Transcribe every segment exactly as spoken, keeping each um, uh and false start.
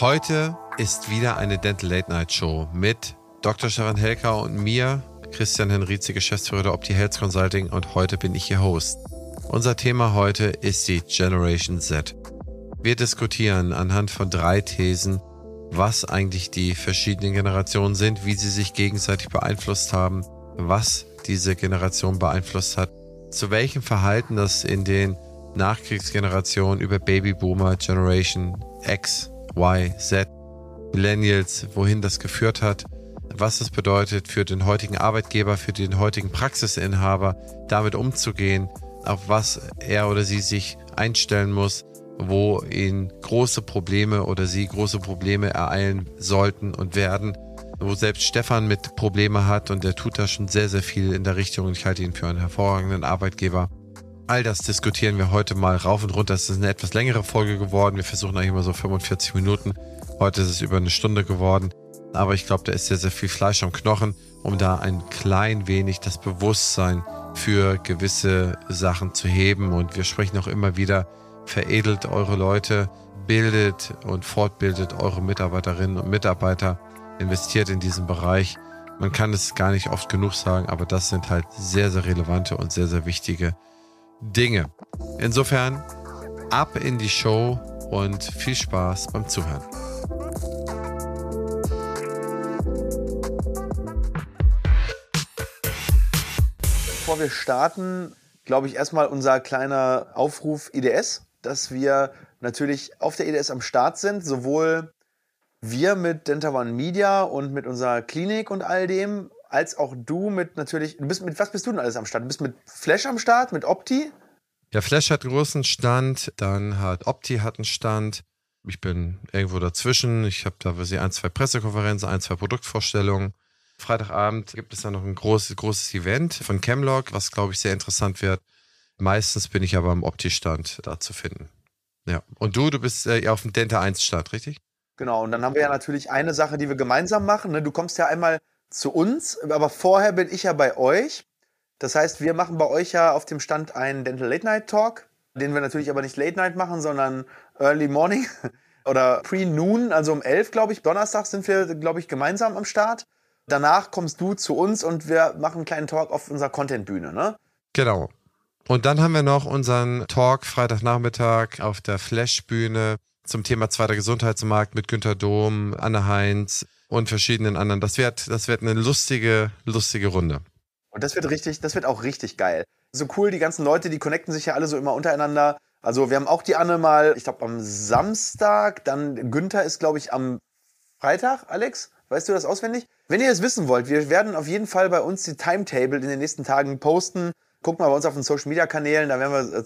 Heute ist wieder eine Dental Late Night Show mit Doktor Sharon Helka und mir, Christian Henrize, Geschäftsführer der O P T I Health Consulting, und heute bin ich Ihr Host. Unser Thema heute ist die Generation Z. Wir diskutieren anhand von drei Thesen, was eigentlich die verschiedenen Generationen sind, wie sie sich gegenseitig beeinflusst haben, was diese Generation beeinflusst hat, zu welchem Verhalten das in den Nachkriegsgenerationen über Babyboomer, Generation X, Y, Z, Millennials, wohin das geführt hat, was es bedeutet für den heutigen Arbeitgeber, für den heutigen Praxisinhaber, damit umzugehen, auf was er oder sie sich einstellen muss, wo ihn große Probleme oder sie große Probleme ereilen sollten und werden, wo selbst Stefan mit Probleme hat und der tut da schon sehr, sehr viel in der Richtung und ich halte ihn für einen hervorragenden Arbeitgeber. All das diskutieren wir heute mal rauf und runter. Es ist eine etwas längere Folge geworden. Wir versuchen eigentlich immer so fünfundvierzig Minuten. Heute ist es über eine Stunde geworden. Aber ich glaube, da ist sehr, sehr viel Fleisch am Knochen, um da ein klein wenig das Bewusstsein für gewisse Sachen zu heben. Und wir sprechen auch immer wieder, veredelt eure Leute, bildet und fortbildet eure Mitarbeiterinnen und Mitarbeiter, investiert in diesen Bereich. Man kann es gar nicht oft genug sagen, aber das sind halt sehr, sehr relevante und sehr, sehr wichtige Dinge. Insofern ab in die Show und viel Spaß beim Zuhören. Bevor wir starten, glaube ich, erstmal unser kleiner Aufruf E D S, dass wir natürlich auf der E D S am Start sind, sowohl wir mit Dentawan Media und mit unserer Klinik und all dem, als auch du mit natürlich, du bist mit was bist du denn alles am Start? Du bist mit Flash am Start, mit Opti? Ja, Flash hat einen großen Stand, dann hat Opti hat einen Stand. Ich bin irgendwo dazwischen. Ich habe da ein, zwei Pressekonferenzen, ein, zwei Produktvorstellungen. Freitagabend gibt es dann noch ein großes, großes Event von Camlog, was, glaube ich, sehr interessant wird. Meistens bin ich aber am Opti-Stand da zu finden. Ja. Und du, du bist ja auf dem Denta eins Stand, richtig? Genau, und dann haben wir ja natürlich eine Sache, die wir gemeinsam machen. Du kommst ja einmal zu uns, aber vorher bin ich ja bei euch. Das heißt, wir machen bei euch ja auf dem Stand einen Dental Late Night Talk, den wir natürlich aber nicht Late Night machen, sondern Early Morning oder Pre-Noon, also um elf, glaube ich. Donnerstag sind wir, glaube ich, gemeinsam am Start. Danach kommst du zu uns und wir machen einen kleinen Talk auf unserer Content-Bühne, ne? Genau. Und dann haben wir noch unseren Talk Freitagnachmittag auf der Flash-Bühne zum Thema zweiter Gesundheitsmarkt mit Günther Dom, Anne Heinz und verschiedenen anderen. Das wird, das wird eine lustige, lustige Runde. Und das wird richtig, das wird auch richtig geil. So cool, die ganzen Leute, die connecten sich ja alle so immer untereinander. Also wir haben auch die Anne mal, ich glaube am Samstag, dann Günther ist, glaube ich, am Freitag, Alex, weißt du das auswendig? Wenn ihr das wissen wollt, wir werden auf jeden Fall bei uns die Timetable in den nächsten Tagen posten. Guckt mal bei uns auf den Social-Media-Kanälen, da werden wir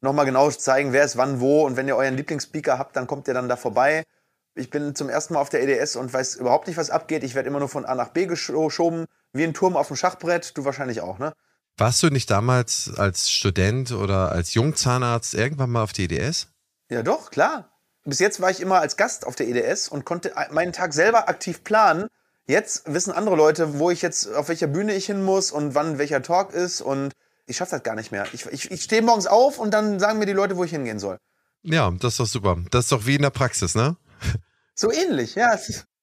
nochmal genau zeigen, wer ist wann wo. Und wenn ihr euren Lieblingsspeaker habt, dann kommt ihr dann da vorbei. Ich bin zum ersten Mal auf der E D S und weiß überhaupt nicht, was abgeht. Ich werde immer nur von A nach B geschoben, wie ein Turm auf dem Schachbrett. Du wahrscheinlich auch, ne? Warst du nicht damals als Student oder als Jungzahnarzt irgendwann mal auf die E D S? Ja doch, klar. Bis jetzt war ich immer als Gast auf der E D S und konnte meinen Tag selber aktiv planen. Jetzt wissen andere Leute, wo ich jetzt, auf welcher Bühne ich hin muss und wann welcher Talk ist. Und ich schaffe das gar nicht mehr. Ich, ich, ich stehe morgens auf und dann sagen mir die Leute, wo ich hingehen soll. Ja, das ist doch super. Das ist doch wie in der Praxis, ne? So ähnlich, ja.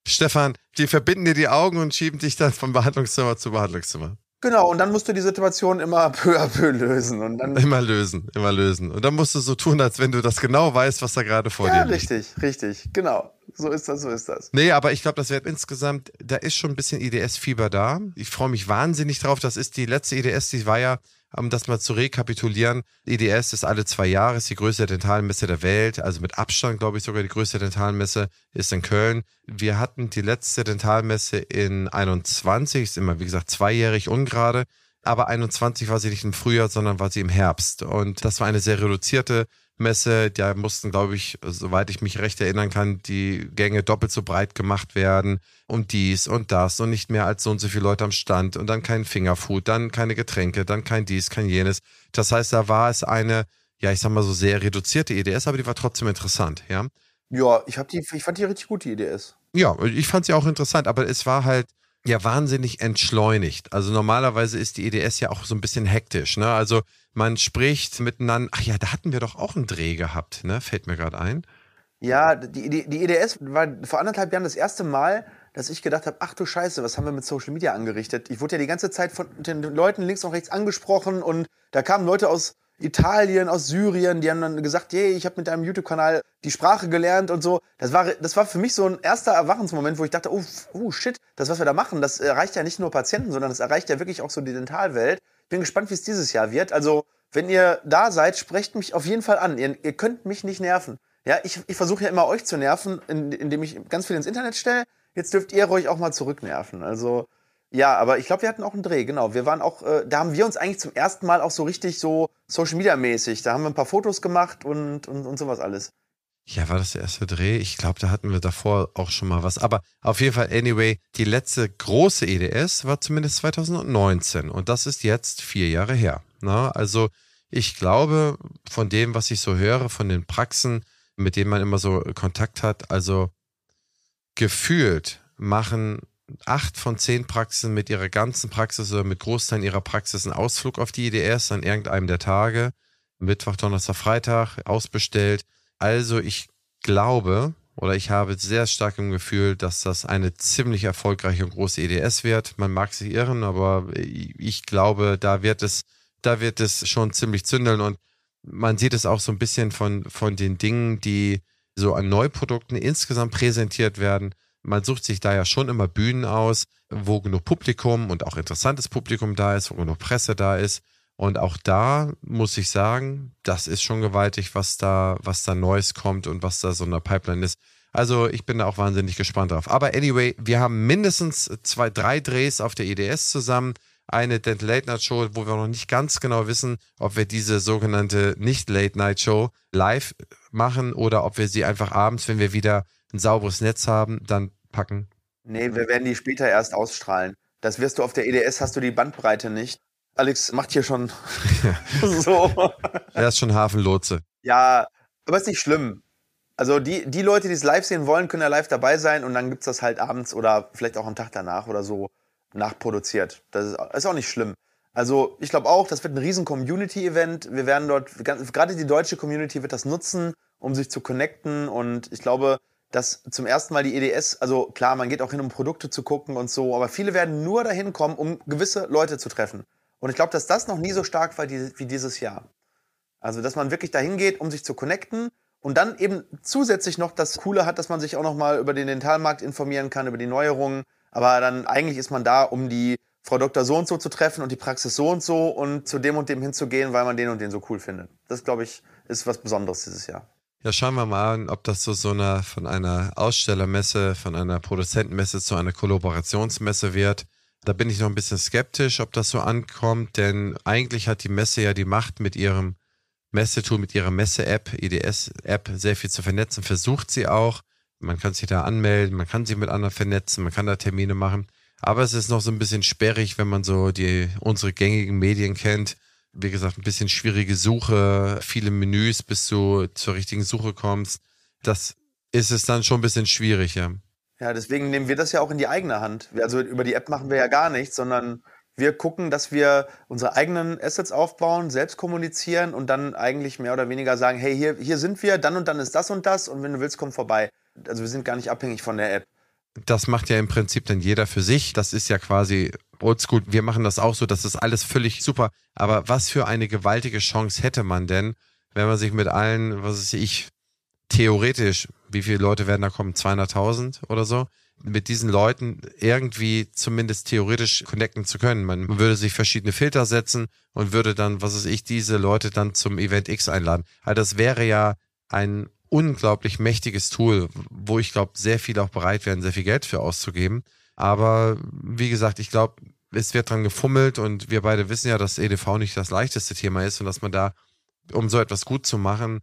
Stefan, die verbinden dir die Augen und schieben dich dann vom Behandlungszimmer zu Behandlungszimmer. Genau, und dann musst du die Situation immer peu à peu lösen. Und dann immer lösen, immer lösen. Und dann musst du so tun, als wenn du das genau weißt, was da gerade vor ja, dir liegt. Ja, richtig, richtig, genau. So ist das, so ist das. Nee, aber ich glaube, das wird insgesamt, da ist schon ein bisschen I D S-Fieber da. Ich freue mich wahnsinnig drauf. Das ist die letzte I D S, die war ja, um das mal zu rekapitulieren, E D S ist alle zwei Jahre, ist die größte Dentalmesse der Welt, also mit Abstand, glaube ich, sogar die größte Dentalmesse, ist in Köln. Wir hatten die letzte Dentalmesse in einundzwanzig, ist immer, wie gesagt, zweijährig ungerade, aber einundzwanzig war sie nicht im Frühjahr, sondern war sie im Herbst. Und das war eine sehr reduzierte Messe, da mussten, glaube ich, soweit ich mich recht erinnern kann, die Gänge doppelt so breit gemacht werden und dies und das und nicht mehr als so und so viele Leute am Stand und dann kein Fingerfood, dann keine Getränke, dann kein dies, kein jenes. Das heißt, da war es eine, ja, ich sag mal so sehr reduzierte E D S, aber die war trotzdem interessant, ja. Ja, ich, hab die, ich fand die richtig gut, die E D S. Ja, ich fand sie auch interessant, aber es war halt ja wahnsinnig entschleunigt. Also normalerweise ist die E D S ja auch so ein bisschen hektisch, ne? Also man spricht miteinander, ach ja, da hatten wir doch auch einen Dreh gehabt, ne? Fällt mir gerade ein. Ja, die, die, die E D S war vor anderthalb Jahren das erste Mal, dass ich gedacht habe, ach du Scheiße, was haben wir mit Social Media angerichtet? Ich wurde ja die ganze Zeit von den Leuten links und rechts angesprochen und da kamen Leute aus Italien, aus Syrien, die haben dann gesagt, hey, ich habe mit deinem YouTube-Kanal die Sprache gelernt und so. Das war, das war für mich so ein erster Erwachensmoment, wo ich dachte, oh, oh shit, das, was wir da machen, das erreicht ja nicht nur Patienten, sondern das erreicht ja wirklich auch so die Dentalwelt. Ich bin gespannt, wie es dieses Jahr wird. Also, wenn ihr da seid, sprecht mich auf jeden Fall an. Ihr, ihr könnt mich nicht nerven. Ja, ich, ich versuche ja immer, euch zu nerven, in, indem ich ganz viel ins Internet stelle. Jetzt dürft ihr ruhig auch mal zurücknerven. Also, ja, aber ich glaube, wir hatten auch einen Dreh, genau. Wir waren auch, äh, da haben wir uns eigentlich zum ersten Mal auch so richtig so Social-Media-mäßig. Da haben wir ein paar Fotos gemacht und, und, und sowas alles. Ja, war das der erste Dreh? Ich glaube, da hatten wir davor auch schon mal was. Aber auf jeden Fall, anyway, die letzte große E D S war zumindest zwanzig neunzehn. Und das ist jetzt vier Jahre her. Na, also ich glaube, von dem, was ich so höre, von den Praxen, mit denen man immer so Kontakt hat, also gefühlt machen acht von zehn Praxen mit ihrer ganzen Praxis oder mit Großteilen ihrer Praxis einen Ausflug auf die E D S an irgendeinem der Tage, Mittwoch, Donnerstag, Freitag, ausbestellt. Also ich glaube oder ich habe sehr stark im Gefühl, dass das eine ziemlich erfolgreiche und große E D S wird. Man mag sich irren, aber ich glaube, da wird es, da wird es schon ziemlich zündeln und man sieht es auch so ein bisschen von, von den Dingen, die so an Neuprodukten insgesamt präsentiert werden. Man sucht sich da ja schon immer Bühnen aus, wo genug Publikum und auch interessantes Publikum da ist, wo genug Presse da ist. Und auch da muss ich sagen, das ist schon gewaltig, was da, was da Neues kommt und was da so in der Pipeline ist. Also ich bin da auch wahnsinnig gespannt drauf. Aber anyway, wir haben mindestens zwei, drei Drehs auf der E D S zusammen. Eine Dental Late Night Show, wo wir noch nicht ganz genau wissen, ob wir diese sogenannte Nicht-Late-Night-Show live machen oder ob wir sie einfach abends, wenn wir wieder ein sauberes Netz haben, dann packen. Nee, wir werden die später erst ausstrahlen. Das wirst du auf der E D S, hast du die Bandbreite nicht. Alex macht hier schon so. Er ist schon Hafenlotse. Ja, aber ist nicht schlimm. Also die, die Leute, die es live sehen wollen, können ja live dabei sein und dann gibt es das halt abends oder vielleicht auch am Tag danach oder so nachproduziert. Das ist, ist auch nicht schlimm. Also ich glaube auch, das wird ein riesen Community-Event. Wir werden dort, gerade die deutsche Community wird das nutzen, um sich zu connecten und ich glaube, dass zum ersten Mal die E D S, also klar, man geht auch hin, um Produkte zu gucken und so, aber viele werden nur dahin kommen, um gewisse Leute zu treffen. Und ich glaube, dass das noch nie so stark war wie dieses Jahr. Also, dass man wirklich dahin geht, um sich zu connecten und dann eben zusätzlich noch das Coole hat, dass man sich auch nochmal über den Dentalmarkt informieren kann, über die Neuerungen. Aber dann eigentlich ist man da, um die Frau Doktor so und so zu treffen und die Praxis so und so und zu dem und dem hinzugehen, weil man den und den so cool findet. Das, glaube ich, ist was Besonderes dieses Jahr. Ja, schauen wir mal an, ob das so, so eine, von einer Ausstellermesse, von einer Produzentenmesse zu einer Kollaborationsmesse wird. Da bin ich noch ein bisschen skeptisch, ob das so ankommt, denn eigentlich hat die Messe ja die Macht, mit ihrem Messetool, mit ihrer Messe-App, E D S-App, sehr viel zu vernetzen, versucht sie auch. Man kann sich da anmelden, man kann sich mit anderen vernetzen, man kann da Termine machen. Aber es ist noch so ein bisschen sperrig, wenn man so die, unsere gängigen Medien kennt. Wie gesagt, ein bisschen schwierige Suche, viele Menüs, bis du zur richtigen Suche kommst. Das ist es dann schon ein bisschen schwierig, ja. Ja, deswegen nehmen wir das ja auch in die eigene Hand. Also über die App machen wir ja gar nichts, sondern wir gucken, dass wir unsere eigenen Assets aufbauen, selbst kommunizieren und dann eigentlich mehr oder weniger sagen, hey, hier, hier sind wir, dann und dann ist das und das und wenn du willst, komm vorbei. Also wir sind gar nicht abhängig von der App. Das macht ja im Prinzip dann jeder für sich. Das ist ja quasi oldschool. Wir machen das auch so, das ist alles völlig super. Aber was für eine gewaltige Chance hätte man denn, wenn man sich mit allen, was weiß ich, theoretisch, wie viele Leute werden da kommen? zweihunderttausend oder so? Mit diesen Leuten irgendwie zumindest theoretisch connecten zu können. Man würde sich verschiedene Filter setzen und würde dann, was weiß ich, diese Leute dann zum Event X einladen. Also das wäre ja ein unglaublich mächtiges Tool, wo ich glaube, sehr viele auch bereit wären, sehr viel Geld für auszugeben. Aber wie gesagt, ich glaube, es wird dran gefummelt und wir beide wissen ja, dass E D V nicht das leichteste Thema ist und dass man da, um so etwas gut zu machen,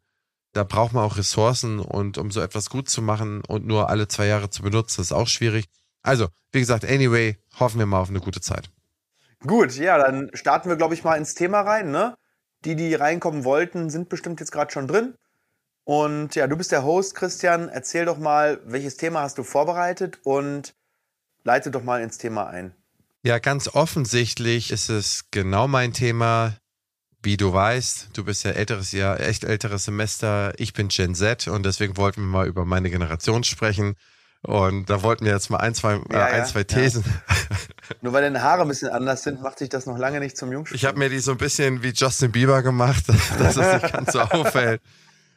da braucht man auch Ressourcen und um so etwas gut zu machen und nur alle zwei Jahre zu benutzen, ist auch schwierig. Also, wie gesagt, anyway, hoffen wir mal auf eine gute Zeit. Gut, ja, dann starten wir, glaube ich, mal ins Thema rein, ne? Die, die reinkommen wollten, sind bestimmt jetzt gerade schon drin. Und ja, du bist der Host, Christian. Erzähl doch mal, welches Thema hast du vorbereitet und leite doch mal ins Thema ein. Ja, ganz offensichtlich ist es genau mein Thema. Wie du weißt, du bist ja älteres Jahr, echt älteres Semester. Ich bin Gen Z und deswegen wollten wir mal über meine Generation sprechen. Und da wollten wir jetzt mal ein, zwei, ja, äh, ein, ja, zwei Thesen. Ja. Nur weil deine Haare ein bisschen anders sind, macht sich das noch lange nicht zum Jungspund. Ich habe mir die so ein bisschen wie Justin Bieber gemacht, dass es nicht ganz so auffällt.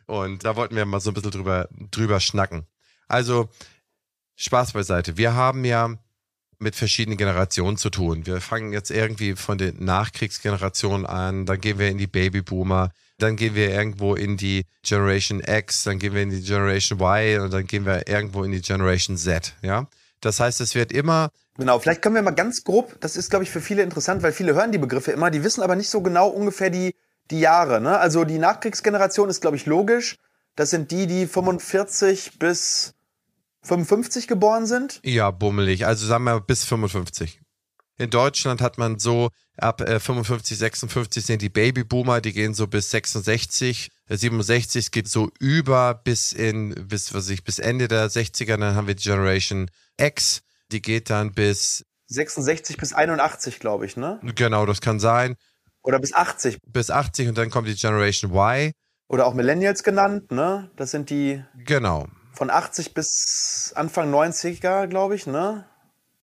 Und da wollten wir mal so ein bisschen drüber, drüber schnacken. Also, Spaß beiseite. Wir haben ja mit verschiedenen Generationen zu tun. Wir fangen jetzt irgendwie von den Nachkriegsgenerationen an, dann gehen wir in die Babyboomer, dann gehen wir irgendwo in die Generation X, dann gehen wir in die Generation Y und dann gehen wir irgendwo in die Generation Z. Ja? Das heißt, es wird immer... Genau, vielleicht können wir mal ganz grob, das ist, glaube ich, für viele interessant, weil viele hören die Begriffe immer, die wissen aber nicht so genau ungefähr die, die Jahre. Ne? Also die Nachkriegsgeneration ist, glaube ich, logisch. Das sind die, die fünfundvierzig bis fünfundfünfzig geboren sind? Ja, bummelig. Also sagen wir bis fünfundfünfzig. In Deutschland hat man so ab äh, fünfundfünfzig, sechsundfünfzig sind die Babyboomer, die gehen so bis sechsundsechzig, äh, siebenundsechzig, es geht so über bis in bis was weiß ich bis Ende der sechziger, dann haben wir die Generation X, die geht dann bis sechsundsechzig bis einundachtzig, glaube ich, ne? Genau, das kann sein. Oder bis achtzig. Bis achtzig und dann kommt die Generation Y. Oder auch Millennials genannt, ne? Das sind die... Genau. Von achtzig bis Anfang neunziger, glaube ich, ne?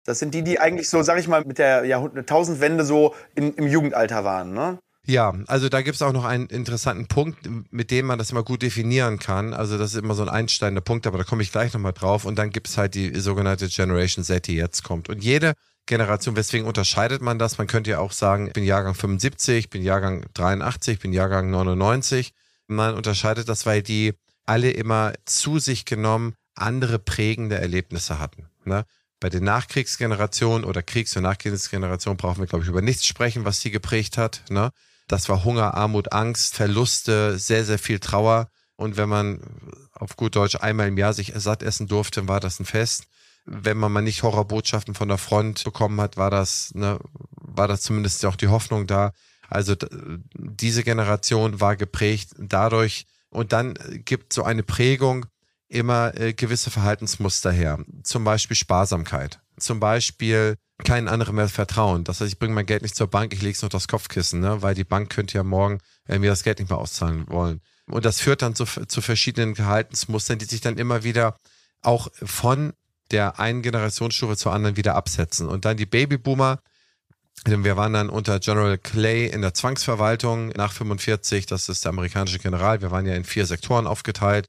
Das sind die, die eigentlich so, sag ich mal, mit der Jahrtausendwende so in, im Jugendalter waren, ne? Ja, also da gibt es auch noch einen interessanten Punkt, mit dem man das immer gut definieren kann. Also das ist immer so ein einsteigender Punkt, aber da komme ich gleich nochmal drauf. Und dann gibt es halt die sogenannte Generation Z, die jetzt kommt. Und jede Generation, weswegen unterscheidet man das? Man könnte ja auch sagen, ich bin Jahrgang fünfundsiebzig, ich bin Jahrgang dreiundachtzig, ich bin Jahrgang neunundneunzig. Man unterscheidet das, weil die alle immer zu sich genommen andere prägende Erlebnisse hatten. Ne? Bei den Nachkriegsgenerationen oder Kriegs- und Nachkriegsgenerationen brauchen wir, glaube ich, über nichts sprechen, was sie geprägt hat. Ne? Das war Hunger, Armut, Angst, Verluste, sehr, sehr viel Trauer. Und wenn man auf gut Deutsch einmal im Jahr sich satt essen durfte, war das ein Fest. Wenn man mal nicht Horrorbotschaften von der Front bekommen hat, war das, ne, war das zumindest auch die Hoffnung da. Also diese Generation war geprägt dadurch, und dann gibt so eine Prägung immer äh, gewisse Verhaltensmuster her. Zum Beispiel Sparsamkeit. Zum Beispiel keinen anderen mehr vertrauen. Das heißt, ich bringe mein Geld nicht zur Bank, ich lege es unter das Kopfkissen, ne? Weil die Bank könnte ja morgen äh, mir das Geld nicht mehr auszahlen wollen. Und das führt dann zu, zu verschiedenen Verhaltensmustern, die sich dann immer wieder auch von der einen Generationsstufe zur anderen wieder absetzen. Und dann die Babyboomer. Denn wir waren dann unter General Clay in der Zwangsverwaltung nach fünfundvierzig, das ist der amerikanische General. Wir waren ja in vier Sektoren aufgeteilt.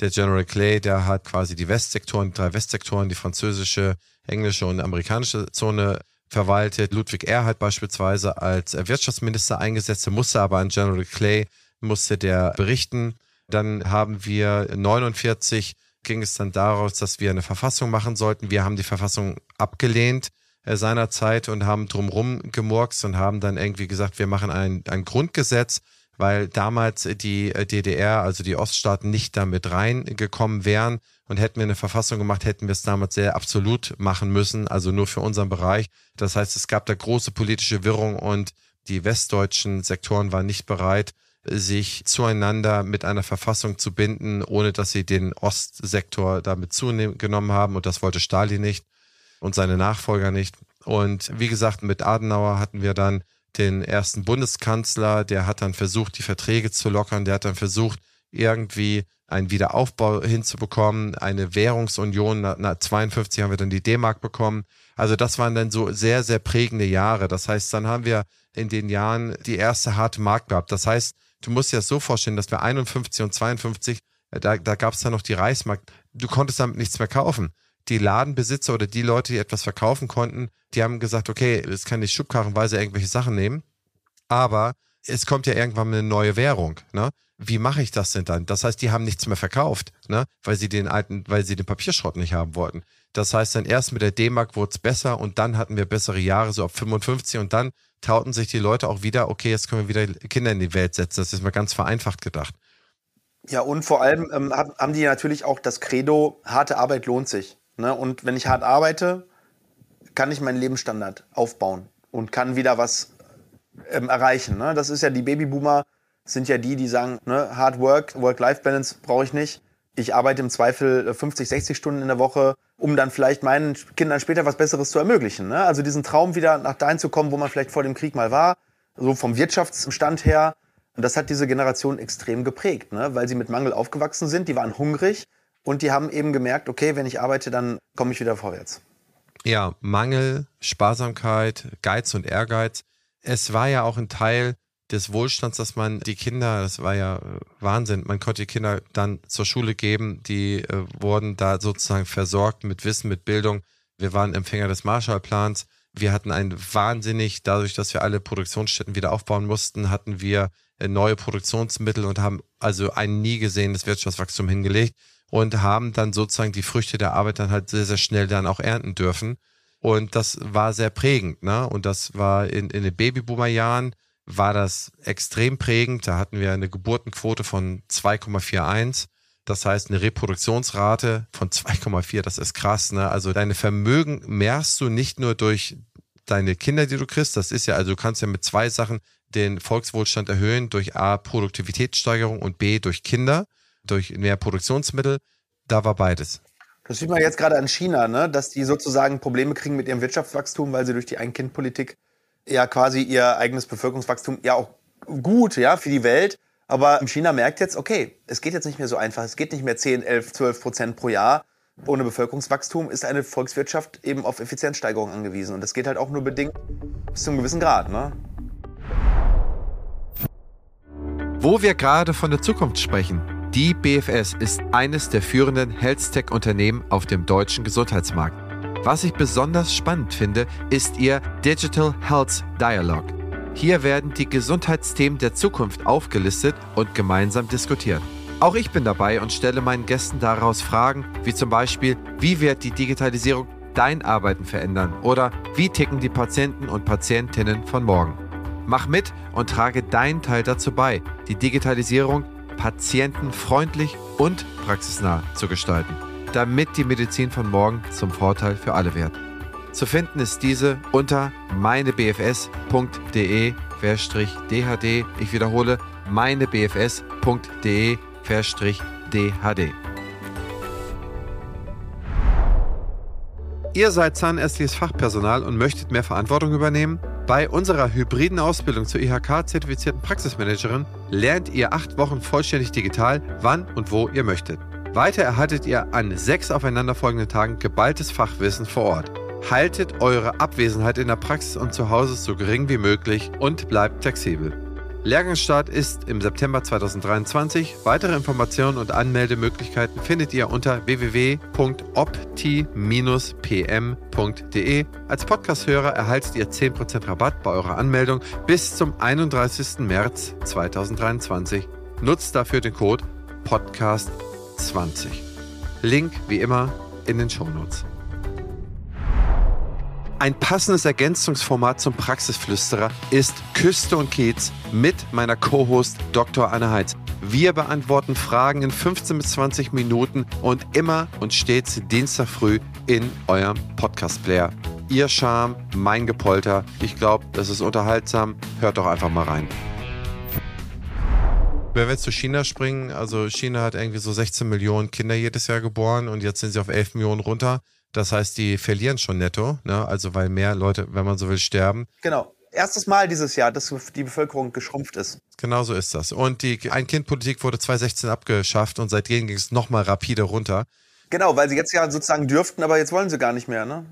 Der General Clay, der hat quasi die Westsektoren, drei Westsektoren, die französische, englische und amerikanische Zone verwaltet. Ludwig Erhard beispielsweise als Wirtschaftsminister eingesetzt, musste aber an General Clay, musste der berichten. Dann haben wir neunundvierzig, ging es dann daraus, dass wir eine Verfassung machen sollten. Wir haben die Verfassung abgelehnt seiner Zeit und haben drumherum gemurkst und haben dann irgendwie gesagt, wir machen ein, ein Grundgesetz, weil damals die D D R, also die Oststaaten, nicht damit reingekommen wären. Und hätten wir eine Verfassung gemacht, hätten wir es damals sehr absolut machen müssen, also nur für unseren Bereich. Das heißt, es gab da große politische Wirrung und die westdeutschen Sektoren waren nicht bereit, sich zueinander mit einer Verfassung zu binden, ohne dass sie den Ostsektor damit zugenommen haben. Und das wollte Stalin nicht. Und seine Nachfolger nicht. Und wie gesagt, mit Adenauer hatten wir dann den ersten Bundeskanzler, der hat dann versucht, die Verträge zu lockern, der hat dann versucht, irgendwie einen Wiederaufbau hinzubekommen, eine Währungsunion, na, zweiundfünfzig haben wir dann die D-Mark bekommen. Also das waren dann so sehr, sehr prägende Jahre. Das heißt, dann haben wir in den Jahren die erste harte Mark gehabt. Das heißt, du musst dir das so vorstellen, dass wir einundfünfzig und zweiundfünfzig, da, da gab es dann noch die Reichsmark, du konntest damit nichts mehr kaufen. Die Ladenbesitzer oder die Leute, die etwas verkaufen konnten, die haben gesagt, okay, jetzt kann ich schubkarrenweise irgendwelche Sachen nehmen, aber es kommt ja irgendwann eine neue Währung. Ne? Wie mache ich das denn dann? Das heißt, die haben nichts mehr verkauft, ne? weil sie den alten, weil sie den Papierschrott nicht haben wollten. Das heißt, dann erst mit der D-Mark wurde es besser und dann hatten wir bessere Jahre, so ab fünfundfünfzig und dann trauten sich die Leute auch wieder, okay, jetzt können wir wieder Kinder in die Welt setzen. Das ist mal ganz vereinfacht gedacht. Ja, und vor allem ähm, haben die natürlich auch das Credo, harte Arbeit lohnt sich. Ne, und wenn ich hart arbeite, kann ich meinen Lebensstandard aufbauen und kann wieder was ähm, erreichen. Ne? Das ist ja, die Babyboomer sind ja die, die sagen, ne, Hard Work, Work-Life-Balance brauche ich nicht. Ich arbeite im Zweifel fünfzig, sechzig Stunden in der Woche, um dann vielleicht meinen Kindern später was Besseres zu ermöglichen. Ne? Also diesen Traum wieder nach dahin zu kommen, wo man vielleicht vor dem Krieg mal war, so vom Wirtschaftsstand her. Und das hat diese Generation extrem geprägt, ne? Weil sie mit Mangel aufgewachsen sind, die waren hungrig und die haben eben gemerkt, okay, wenn ich arbeite, dann komme ich wieder vorwärts. Ja, Mangel, Sparsamkeit, Geiz und Ehrgeiz. Es war ja auch ein Teil des Wohlstands, dass man die Kinder, das war ja Wahnsinn, man konnte die Kinder dann zur Schule geben, die äh, wurden da sozusagen versorgt mit Wissen, mit Bildung. Wir waren Empfänger des Marshallplans. Wir hatten einen wahnsinnig, dadurch, dass wir alle Produktionsstätten wieder aufbauen mussten, hatten wir neue Produktionsmittel und haben also ein nie gesehenes Wirtschaftswachstum hingelegt und haben dann sozusagen die Früchte der Arbeit dann halt sehr, sehr schnell dann auch ernten dürfen. Und das war sehr prägend, ne? Und das war in, in den Babyboomer-Jahren war das extrem prägend. Da hatten wir eine Geburtenquote von zwei Komma einundvierzig. Das heißt, eine Reproduktionsrate von zwei Komma vier, das ist krass, ne? Also deine Vermögen mehrst du nicht nur durch deine Kinder, die du kriegst. Das ist ja, also du kannst ja mit zwei Sachen den Volkswohlstand erhöhen, durch A, Produktivitätssteigerung und B, durch Kinder, durch mehr Produktionsmittel. Da war beides. Das sieht man jetzt gerade an China, ne? Dass die sozusagen Probleme kriegen mit ihrem Wirtschaftswachstum, weil sie durch die Ein-Kind-Politik ja quasi ihr eigenes Bevölkerungswachstum, ja auch gut, ja, für die Welt. Aber China merkt jetzt, okay, es geht jetzt nicht mehr so einfach. Es geht nicht mehr zehn, elf, zwölf Prozent pro Jahr. Ohne Bevölkerungswachstum ist eine Volkswirtschaft eben auf Effizienzsteigerung angewiesen. Und das geht halt auch nur bedingt bis zu einem gewissen Grad, ne? Wo wir gerade von der Zukunft sprechen. Die B F S ist eines der führenden Health-Tech-Unternehmen auf dem deutschen Gesundheitsmarkt. Was ich besonders spannend finde, ist ihr Digital Health Dialogue. Hier werden die Gesundheitsthemen der Zukunft aufgelistet und gemeinsam diskutiert. Auch ich bin dabei und stelle meinen Gästen daraus Fragen, wie zum Beispiel, wie wird die Digitalisierung dein Arbeiten verändern? Oder wie ticken die Patienten und Patientinnen von morgen? Mach mit und trage deinen Teil dazu bei, die Digitalisierung patientenfreundlich und praxisnah zu gestalten, damit die Medizin von morgen zum Vorteil für alle wird. Zu finden ist diese unter meinebfs punkt de slash d h d. Ich wiederhole, meinebfs punkt de slash d h d. Ihr seid zahnärztliches Fachpersonal und möchtet mehr Verantwortung übernehmen? Bei unserer hybriden Ausbildung zur I H K-zertifizierten Praxismanagerin lernt ihr acht Wochen vollständig digital, wann und wo ihr möchtet. Weiter erhaltet ihr an sechs aufeinanderfolgenden Tagen geballtes Fachwissen vor Ort. Haltet eure Abwesenheit in der Praxis und zu Hause so gering wie möglich und bleibt flexibel. Lehrgangsstart ist im September zweitausenddreiundzwanzig. Weitere Informationen und Anmeldemöglichkeiten findet ihr unter w w w punkt opti Bindestrich p m punkt de. Als Podcast-Hörer erhaltet ihr zehn Prozent Rabatt bei eurer Anmeldung bis zum einunddreißigsten März zweitausenddreiundzwanzig. Nutzt dafür den Code Podcast zwanzig. Link wie immer in den Shownotes. Ein passendes Ergänzungsformat zum Praxisflüsterer ist Küste und Kiez mit meiner Co-Host Doktor Anne Heinz. Wir beantworten Fragen in fünfzehn bis zwanzig Minuten und immer und stets Dienstag früh in eurem Podcast-Player. Ihr Charme, mein Gepolter. Ich glaube, das ist unterhaltsam. Hört doch einfach mal rein. Wenn wir jetzt zu China springen, also China hat irgendwie so sechzehn Millionen Kinder jedes Jahr geboren und jetzt sind sie auf elf Millionen runter. Das heißt, die verlieren schon netto, ne? Also weil mehr Leute, wenn man so will, sterben. Genau. Erstes Mal dieses Jahr, dass die Bevölkerung geschrumpft ist. Genau so ist das. Und die Ein-Kind-Politik wurde zweitausendsechzehn abgeschafft und seitdem ging es nochmal rapide runter. Genau, weil sie jetzt ja sozusagen dürften, aber jetzt wollen sie gar nicht mehr, ne?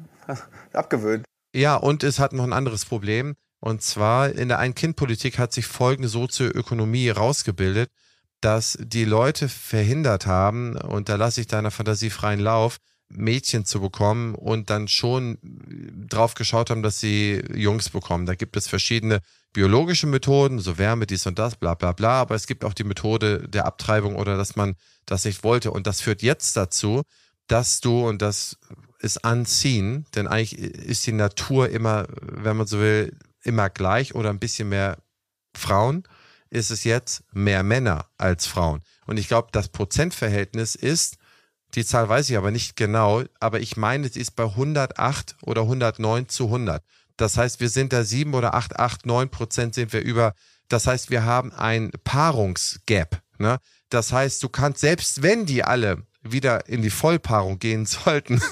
Abgewöhnt. Ja, und es hat noch ein anderes Problem. Und zwar in der Ein-Kind-Politik hat sich folgende Sozioökonomie rausgebildet, dass die Leute verhindert haben, und da lasse ich deiner Fantasie freien Lauf, Mädchen zu bekommen und dann schon drauf geschaut haben, dass sie Jungs bekommen. Da gibt es verschiedene biologische Methoden, so Wärme, dies und das, bla bla bla, aber es gibt auch die Methode der Abtreibung oder dass man das nicht wollte. Und das führt jetzt dazu, dass du, und das ist unseen, denn eigentlich ist die Natur immer, wenn man so will, immer gleich oder ein bisschen mehr Frauen, ist es jetzt mehr Männer als Frauen. Und ich glaube, das Prozentverhältnis ist, die Zahl weiß ich aber nicht genau, aber ich meine, sie ist bei hundertacht oder hundertneun zu hundert. Das heißt, wir sind da sieben oder acht, acht, neun Prozent sind wir über. Das heißt, wir haben ein Paarungsgap, ne? Das heißt, du kannst, selbst wenn die alle wieder in die Vollpaarung gehen sollten,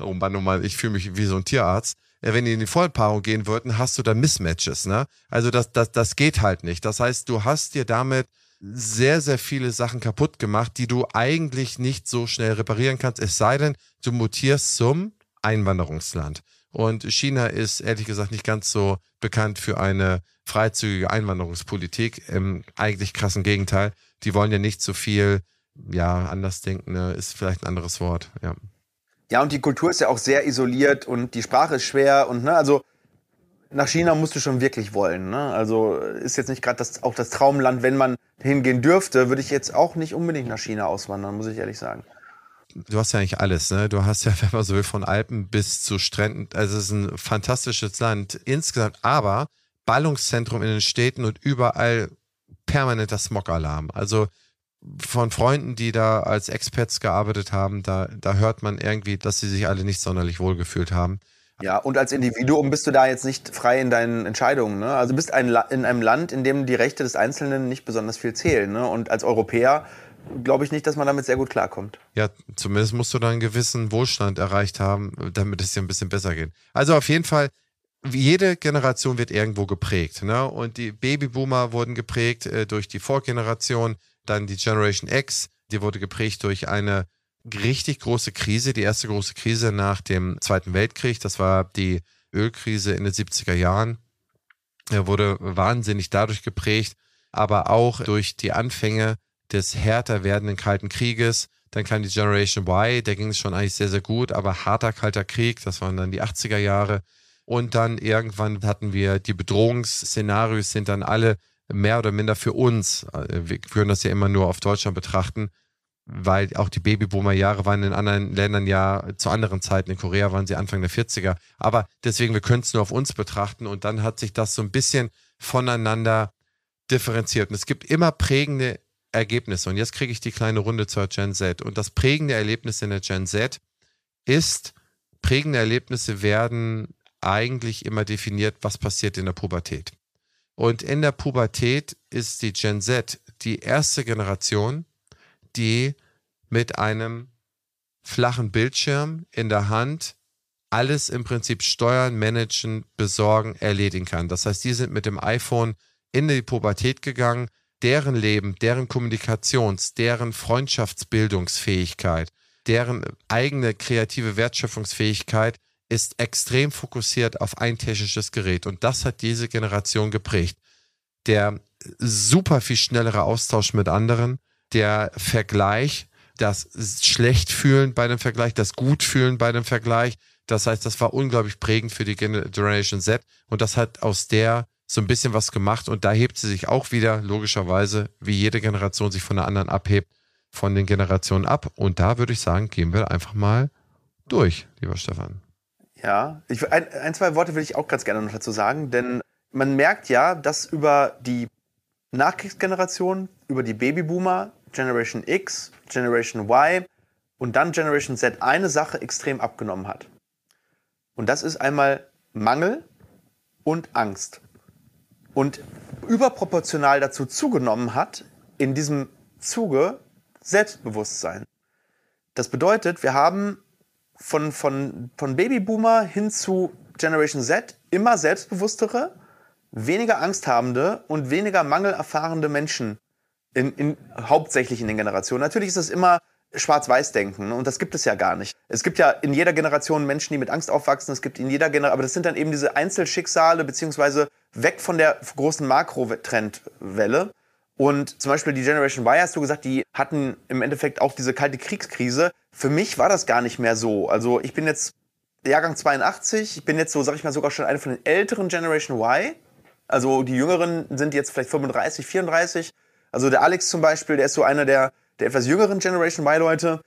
oh Mann, oh Mann, ich fühle mich wie so ein Tierarzt, wenn die in die Vollpaarung gehen würden, hast du da Mismatches, ne? Also das, das, das geht halt nicht. Das heißt, du hast dir damit sehr, sehr viele Sachen kaputt gemacht, die du eigentlich nicht so schnell reparieren kannst, es sei denn, du mutierst zum Einwanderungsland. Und China ist ehrlich gesagt nicht ganz so bekannt für eine freizügige Einwanderungspolitik, im eigentlich krassen Gegenteil. Die wollen ja nicht so viel, ja, Andersdenkende ist vielleicht ein anderes Wort, ja. Ja, und die Kultur ist ja auch sehr isoliert und die Sprache ist schwer und, ne, also nach China musst du schon wirklich wollen, ne? Also ist jetzt nicht gerade das, auch das Traumland, wenn man hingehen dürfte, würde ich jetzt auch nicht unbedingt nach China auswandern, muss ich ehrlich sagen. Du hast ja eigentlich alles, ne? Du hast ja, wenn man so will, von Alpen bis zu Stränden, also es ist ein fantastisches Land insgesamt, aber Ballungszentrum in den Städten und überall permanenter Smog-Alarm. Also von Freunden, die da als Expats gearbeitet haben, da, da hört man irgendwie, dass sie sich alle nicht sonderlich wohlgefühlt haben. Ja, und als Individuum bist du da jetzt nicht frei in deinen Entscheidungen, ne? Also du bist ein La- in einem Land, in dem die Rechte des Einzelnen nicht besonders viel zählen, ne? Und als Europäer glaube ich nicht, dass man damit sehr gut klarkommt. Ja, zumindest musst du da einen gewissen Wohlstand erreicht haben, damit es dir ein bisschen besser geht. Also auf jeden Fall, jede Generation wird irgendwo geprägt, ne? Und die Babyboomer wurden geprägt äh, durch die Vorgeneration, dann die Generation X, die wurde geprägt durch eine richtig große Krise, die erste große Krise nach dem Zweiten Weltkrieg, das war die Ölkrise in den siebziger Jahren, er wurde wahnsinnig dadurch geprägt, aber auch durch die Anfänge des härter werdenden Kalten Krieges. Dann kam die Generation Y, der ging es schon eigentlich sehr, sehr gut, aber harter Kalter Krieg, das waren dann die achtziger Jahre. Und dann irgendwann hatten wir die Bedrohungsszenarios, sind dann alle mehr oder minder für uns, wir können das ja immer nur auf Deutschland betrachten, weil auch die Babyboomer-Jahre waren in anderen Ländern ja zu anderen Zeiten, in Korea waren sie Anfang der vierziger, aber deswegen, wir können es nur auf uns betrachten und dann hat sich das so ein bisschen voneinander differenziert und es gibt immer prägende Ergebnisse und jetzt kriege ich die kleine Runde zur Gen Z und das prägende Erlebnis in der Gen Z ist, prägende Erlebnisse werden eigentlich immer definiert, was passiert in der Pubertät. Und in der Pubertät ist die Gen Z die erste Generation, die mit einem flachen Bildschirm in der Hand alles im Prinzip steuern, managen, besorgen, erledigen kann. Das heißt, die sind mit dem iPhone in die Pubertät gegangen, deren Leben, deren Kommunikations-, deren Freundschaftsbildungsfähigkeit, deren eigene kreative Wertschöpfungsfähigkeit ist extrem fokussiert auf ein technisches Gerät und das hat diese Generation geprägt. Der super viel schnellere Austausch mit anderen, der Vergleich, das Schlechtfühlen bei dem Vergleich, das Gutfühlen bei dem Vergleich, das heißt, das war unglaublich prägend für die Generation Z und das hat aus der so ein bisschen was gemacht und da hebt sie sich auch wieder, logischerweise, wie jede Generation sich von der anderen abhebt, von den Generationen ab und da würde ich sagen, gehen wir einfach mal durch, lieber Stefan. Ja, ich, ein, ein, zwei Worte will ich auch ganz gerne noch dazu sagen, denn man merkt ja, dass über die Nachkriegsgeneration, über die Babyboomer, Generation X, Generation Y und dann Generation Z eine Sache extrem abgenommen hat. Und das ist einmal Mangel und Angst. Und überproportional dazu zugenommen hat, in diesem Zuge Selbstbewusstsein. Das bedeutet, wir haben Von, von, von Babyboomer hin zu Generation Z immer selbstbewusstere, weniger angsthabende und weniger mangelerfahrende Menschen, in, in, hauptsächlich in den Generationen. Natürlich ist es immer Schwarz-Weiß-Denken und das gibt es ja gar nicht. Es gibt ja in jeder Generation Menschen, die mit Angst aufwachsen, es gibt in jeder Generation, aber das sind dann eben diese Einzelschicksale beziehungsweise weg von der großen Makro-Trendwelle. Und zum Beispiel die Generation Y, hast du gesagt, die hatten im Endeffekt auch diese kalte Kriegskrise. Für mich war das gar nicht mehr so. Also ich bin jetzt Jahrgang zweiundachtzig, ich bin jetzt so, sag ich mal, sogar schon eine von den älteren Generation Y. Also die Jüngeren sind jetzt vielleicht fünfunddreißig, vierunddreißig. Also der Alex zum Beispiel, der ist so einer der, der etwas jüngeren Generation Y-Leute.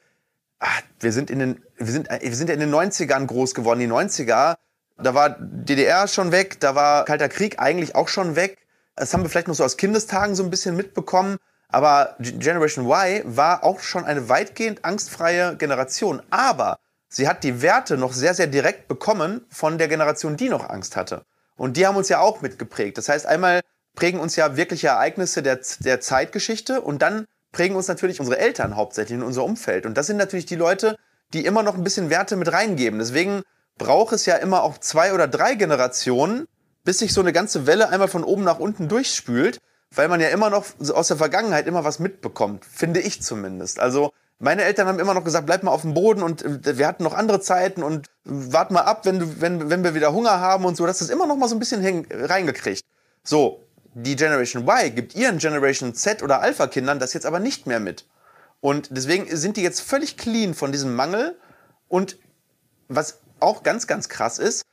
Ach, wir sind in den, wir sind, wir sind ja in den neunzigern groß geworden, die neunziger. Da war D D R schon weg, da war Kalter Krieg eigentlich auch schon weg. Das haben wir vielleicht noch so aus Kindestagen so ein bisschen mitbekommen, aber Generation Y war auch schon eine weitgehend angstfreie Generation. Aber sie hat die Werte noch sehr, sehr direkt bekommen von der Generation, die noch Angst hatte. Und die haben uns ja auch mitgeprägt. Das heißt, einmal prägen uns ja wirkliche Ereignisse der, der Zeitgeschichte und dann prägen uns natürlich unsere Eltern hauptsächlich in unser Umfeld. Und das sind natürlich die Leute, die immer noch ein bisschen Werte mit reingeben. Deswegen braucht es ja immer auch zwei oder drei Generationen, bis sich so eine ganze Welle einmal von oben nach unten durchspült, weil man ja immer noch aus der Vergangenheit immer was mitbekommt, finde ich zumindest. Also meine Eltern haben immer noch gesagt, bleib mal auf dem Boden und wir hatten noch andere Zeiten und wart mal ab, wenn, du, wenn, wenn wir wieder Hunger haben und so. Das ist immer noch mal so ein bisschen reingekriegt. So, die Generation Y gibt ihren Generation Z oder Alpha-Kindern das jetzt aber nicht mehr mit. Und deswegen sind die jetzt völlig clean von diesem Mangel. Und was auch ganz, ganz krass ist,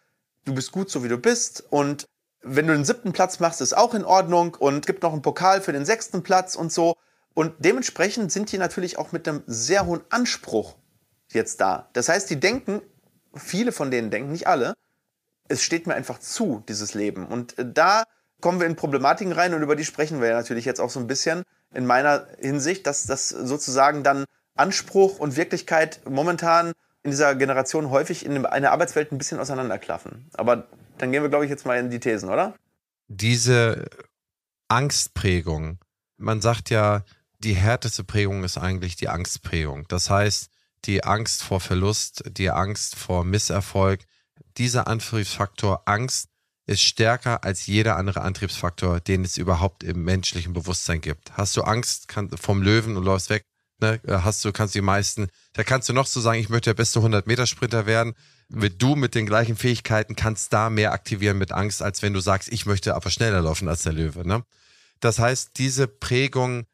du bist gut so wie du bist und wenn du den siebten Platz machst, ist auch in Ordnung und gibt noch einen Pokal für den sechsten Platz und so. Und dementsprechend sind die natürlich auch mit einem sehr hohen Anspruch jetzt da. Das heißt, die denken, viele von denen denken, nicht alle, es steht mir einfach zu, dieses Leben. Und da kommen wir in Problematiken rein und über die sprechen wir ja natürlich jetzt auch so ein bisschen in meiner Hinsicht, dass das sozusagen dann Anspruch und Wirklichkeit momentan in dieser Generation häufig in einer Arbeitswelt ein bisschen auseinanderklaffen. Aber dann gehen wir, glaube ich, jetzt mal in die Thesen, oder? Diese Angstprägung, man sagt ja, die härteste Prägung ist eigentlich die Angstprägung. Das heißt, die Angst vor Verlust, die Angst vor Misserfolg, dieser Antriebsfaktor Angst ist stärker als jeder andere Antriebsfaktor, den es überhaupt im menschlichen Bewusstsein gibt. Hast du Angst kann, vom Löwen und läufst weg, ne? Hast du, kannst die meisten, da kannst du noch so sagen, ich möchte der beste hundert-Meter-Sprinter werden. Wenn du mit den gleichen Fähigkeiten kannst da mehr aktivieren mit Angst, als wenn du sagst, ich möchte aber schneller laufen als der Löwe, ne? Das heißt, diese Prägung,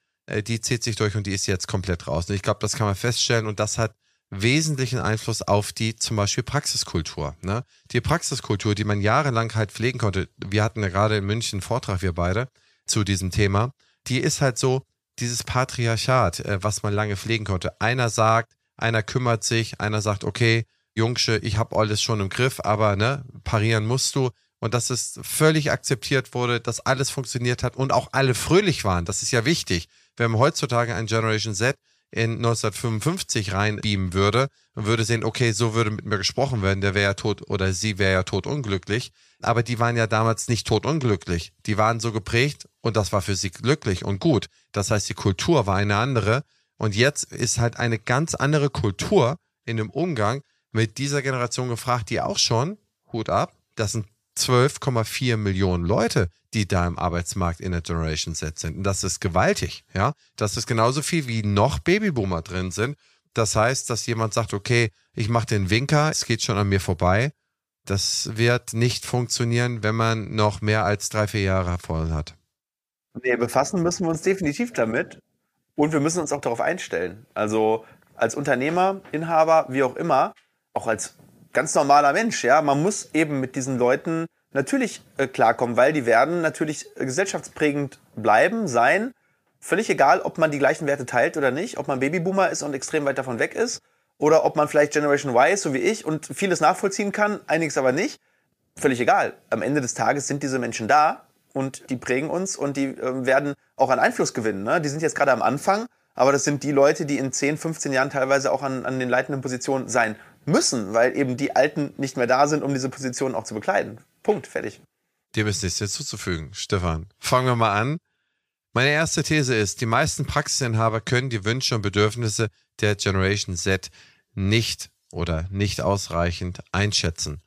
die zieht sich durch und die ist jetzt komplett raus. Und ich glaube, das kann man feststellen und das hat wesentlichen Einfluss auf die zum Beispiel Praxiskultur, ne? Die Praxiskultur, die man jahrelang halt pflegen konnte, wir hatten ja gerade in München einen Vortrag, wir beide, zu diesem Thema, die ist halt so, dieses Patriarchat, was man lange pflegen konnte. Einer sagt, einer kümmert sich, einer sagt, okay, Jungsche, ich habe alles schon im Griff, aber ne, parieren musst du. Und dass es völlig akzeptiert wurde, dass alles funktioniert hat und auch alle fröhlich waren. Das ist ja wichtig. Wenn man heutzutage ein Generation Z in neunzehnhundertfünfundfünfzig reinbeamen würde und würde sehen, okay, so würde mit mir gesprochen werden, der wäre ja tot oder sie wäre ja totunglücklich. Aber die waren ja damals nicht totunglücklich. Die waren so geprägt und das war für sie glücklich und gut. Das heißt, die Kultur war eine andere. Und jetzt ist halt eine ganz andere Kultur in dem Umgang mit dieser Generation gefragt, die auch schon, Hut ab, das sind zwölf Komma vier Millionen Leute, die da im Arbeitsmarkt in der Generation Z sind. Und das ist gewaltig, ja. Das ist genauso viel, wie noch Babyboomer drin sind. Das heißt, dass jemand sagt, okay, ich mache den Winker, es geht schon an mir vorbei. Das wird nicht funktionieren, wenn man noch mehr als drei, vier Jahre voll hat. Nee, befassen müssen wir uns definitiv damit. Und wir müssen uns auch darauf einstellen. Also als Unternehmer, Inhaber, wie auch immer, auch als ganz normaler Mensch, ja. Man muss eben mit diesen Leuten natürlich äh, klarkommen, weil die werden natürlich äh, gesellschaftsprägend bleiben, sein. Völlig egal, ob man die gleichen Werte teilt oder nicht, ob man Babyboomer ist und extrem weit davon weg ist oder ob man vielleicht Generation Y ist, so wie ich, und vieles nachvollziehen kann, einiges aber nicht. Völlig egal. Am Ende des Tages sind diese Menschen da und die prägen uns und die äh, werden auch an Einfluss gewinnen, ne? Die sind jetzt gerade am Anfang, aber das sind die Leute, die in zehn, fünfzehn Jahren teilweise auch an, an den leitenden Positionen sein müssen, weil eben die Alten nicht mehr da sind, um diese Positionen auch zu bekleiden. Punkt, fertig. Dem ist nichts hinzuzufügen, Stefan. Fangen wir mal an. Meine erste These ist, die meisten Praxisinhaber können die Wünsche und Bedürfnisse der Generation Z nicht oder nicht ausreichend einschätzen.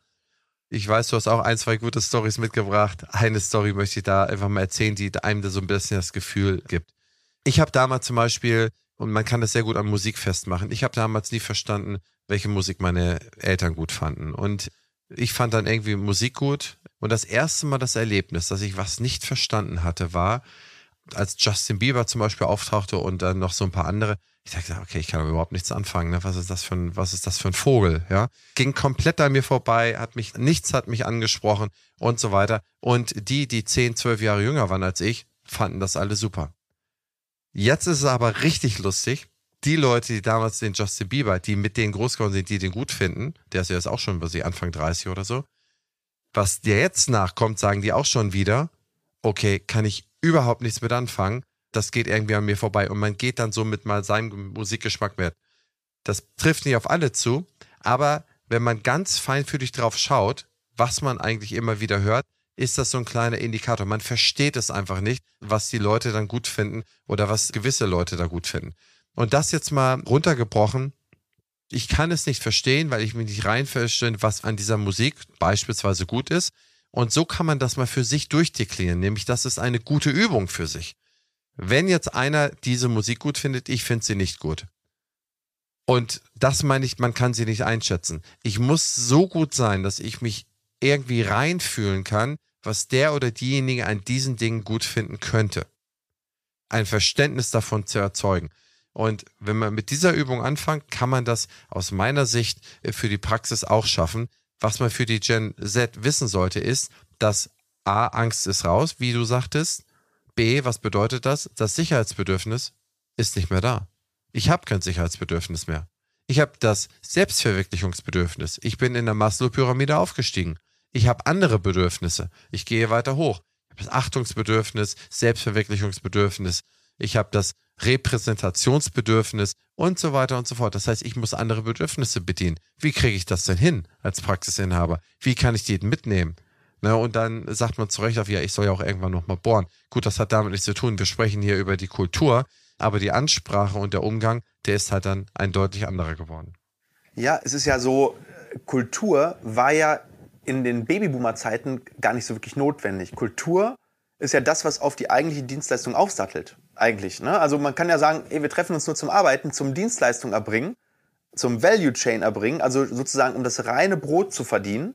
Ich weiß, du hast auch ein, zwei gute Storys mitgebracht. Eine Story möchte ich da einfach mal erzählen, die einem da so ein bisschen das Gefühl gibt. Ich habe damals zum Beispiel, und man kann das sehr gut an Musik festmachen, ich habe damals nie verstanden, welche Musik meine Eltern gut fanden. Und ich fand dann irgendwie Musik gut. Und das erste Mal das Erlebnis, dass ich was nicht verstanden hatte, war, als Justin Bieber zum Beispiel auftauchte und dann noch so ein paar andere. Ich dachte, okay, ich kann aber überhaupt nichts anfangen. Ne? Was ist das für ein, was ist das für ein Vogel? Ja? Ging komplett an mir vorbei, hat mich, nichts hat mich angesprochen und so weiter. Und die, die zehn, zwölf Jahre jünger waren als ich, fanden das alle super. Jetzt ist es aber richtig lustig. Die Leute, die damals den Justin Bieber, die mit denen groß geworden sind, die den gut finden, der ist ja jetzt auch schon, was ich, Anfang dreißig oder so, was der jetzt nachkommt, sagen die auch schon wieder, okay, kann ich überhaupt nichts mit anfangen, das geht irgendwie an mir vorbei und man geht dann so mit mal seinem Musikgeschmack mehr. Das trifft nicht auf alle zu, aber wenn man ganz feinfühlig drauf schaut, was man eigentlich immer wieder hört, ist das so ein kleiner Indikator. Man versteht es einfach nicht, was die Leute dann gut finden oder was gewisse Leute da gut finden. Und das jetzt mal runtergebrochen Ich kann es nicht verstehen, weil ich mich nicht reinverstehe, was an dieser Musik beispielsweise gut ist. Und so kann man das mal für sich durchdeklinieren, nämlich das ist eine gute Übung für sich. Wenn jetzt einer diese Musik gut findet, ich finde sie nicht gut. Und das meine ich, man kann sie nicht einschätzen. Ich muss so gut sein, dass ich mich irgendwie reinfühlen kann, was der oder diejenige an diesen Dingen gut finden könnte. Ein Verständnis davon zu erzeugen. Und wenn man mit dieser Übung anfängt, kann man das aus meiner Sicht für die Praxis auch schaffen. Was man für die Gen Z wissen sollte, ist, dass A, Angst ist raus, wie du sagtest. B, was bedeutet das? Das Sicherheitsbedürfnis ist nicht mehr da. Ich habe kein Sicherheitsbedürfnis mehr. Ich habe das Selbstverwirklichungsbedürfnis. Ich bin in der Maslow-Pyramide aufgestiegen. Ich habe andere Bedürfnisse. Ich gehe weiter hoch. Ich habe das Achtungsbedürfnis, Selbstverwirklichungsbedürfnis. Ich habe das Repräsentationsbedürfnis und so weiter und so fort. Das heißt, ich muss andere Bedürfnisse bedienen. Wie kriege ich das denn hin als Praxisinhaber? Wie kann ich jeden mitnehmen? Na, und dann sagt man zu Recht auf, ja, ich soll ja auch irgendwann nochmal bohren. Gut, das hat damit nichts zu tun. Wir sprechen hier über die Kultur, aber die Ansprache und der Umgang, der ist halt dann ein deutlich anderer geworden. Ja, es ist ja so, Kultur war ja in den Babyboomer-Zeiten gar nicht so wirklich notwendig. Kultur ist ja das, was auf die eigentliche Dienstleistung aufsattelt. Eigentlich, ne? Also man kann ja sagen, ey, wir treffen uns nur zum Arbeiten, zum Dienstleistung erbringen, zum Value Chain erbringen, also sozusagen um das reine Brot zu verdienen.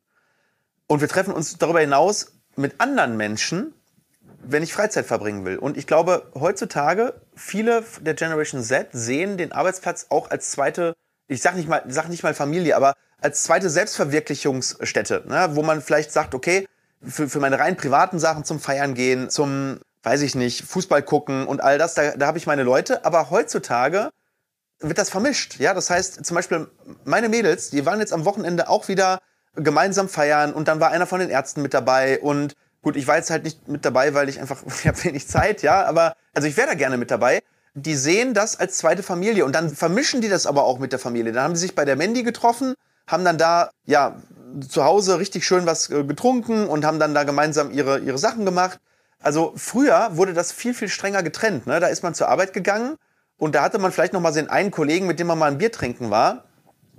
Und wir treffen uns darüber hinaus mit anderen Menschen, wenn ich Freizeit verbringen will. Und ich glaube, heutzutage, viele der Generation Z sehen den Arbeitsplatz auch als zweite, ich sag nicht mal, sag nicht mal Familie, aber als zweite Selbstverwirklichungsstätte, ne? Wo man vielleicht sagt, okay, für, für meine rein privaten Sachen zum Feiern gehen, zum, weiß ich nicht, Fußball gucken und all das, da, da habe ich meine Leute. Aber heutzutage wird das vermischt. Ja, das heißt, zum Beispiel meine Mädels, die waren jetzt am Wochenende auch wieder gemeinsam feiern und dann war einer von den Ärzten mit dabei und gut, ich war jetzt halt nicht mit dabei, weil ich einfach, ich habe wenig Zeit, ja, aber also ich wäre da gerne mit dabei. Die sehen das als zweite Familie und dann vermischen die das aber auch mit der Familie. Dann haben sie sich bei der Mandy getroffen, haben dann da, ja, zu Hause richtig schön was getrunken und haben dann da gemeinsam ihre, ihre Sachen gemacht. Also früher wurde das viel, viel strenger getrennt. Ne? Da ist man zur Arbeit gegangen und da hatte man vielleicht noch mal den einen Kollegen, mit dem man mal ein Bier trinken war.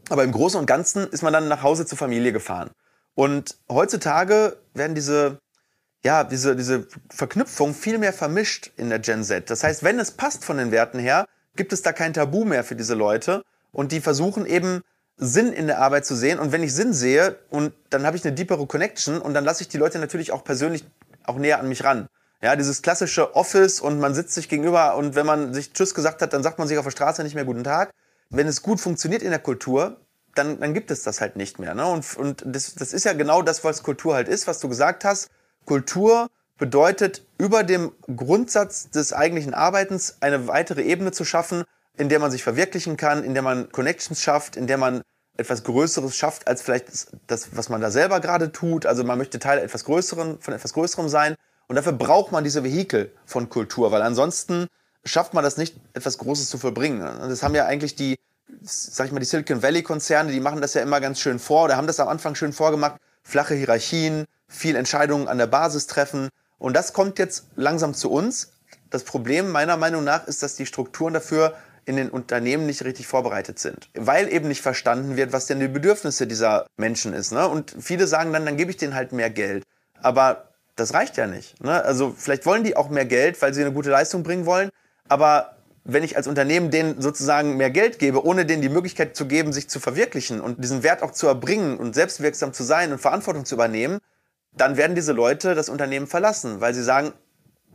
Aber im Großen und Ganzen ist man dann nach Hause zur Familie gefahren. Und heutzutage werden diese, ja, diese, diese Verknüpfung viel mehr vermischt in der Gen Z. Das heißt, wenn es passt von den Werten her, gibt es da kein Tabu mehr für diese Leute. Und die versuchen eben, Sinn in der Arbeit zu sehen. Und wenn ich Sinn sehe, und dann habe ich eine deepere Connection und dann lasse ich die Leute natürlich auch persönlich auch näher an mich ran. Ja, dieses klassische Office und man sitzt sich gegenüber und wenn man sich Tschüss gesagt hat, dann sagt man sich auf der Straße nicht mehr Guten Tag. Wenn es gut funktioniert in der Kultur, dann, dann gibt es das halt nicht mehr. Ne? Und, und das, das ist ja genau das, was Kultur halt ist, was du gesagt hast. Kultur bedeutet, über dem Grundsatz des eigentlichen Arbeitens eine weitere Ebene zu schaffen, in der man sich verwirklichen kann, in der man Connections schafft, in der man etwas Größeres schafft, als vielleicht das, was man da selber gerade tut. Also man möchte Teil etwas Größeren, von etwas Größerem sein. Und dafür braucht man diese Vehikel von Kultur, weil ansonsten schafft man das nicht, etwas Großes zu vollbringen. Das haben ja eigentlich die, sag ich mal, die Silicon Valley-Konzerne, die machen das ja immer ganz schön vor oder haben das am Anfang schön vorgemacht. Flache Hierarchien, viel Entscheidungen an der Basis treffen. Und das kommt jetzt langsam zu uns. Das Problem meiner Meinung nach ist, dass die Strukturen dafür in den Unternehmen nicht richtig vorbereitet sind. Weil eben nicht verstanden wird, was denn die Bedürfnisse dieser Menschen ist. Ne? Und viele sagen dann, dann gebe ich denen halt mehr Geld. Aber das reicht ja nicht. Ne? Also vielleicht wollen die auch mehr Geld, weil sie eine gute Leistung bringen wollen. Aber wenn ich als Unternehmen denen sozusagen mehr Geld gebe, ohne denen die Möglichkeit zu geben, sich zu verwirklichen und diesen Wert auch zu erbringen und selbstwirksam zu sein und Verantwortung zu übernehmen, dann werden diese Leute das Unternehmen verlassen, weil sie sagen,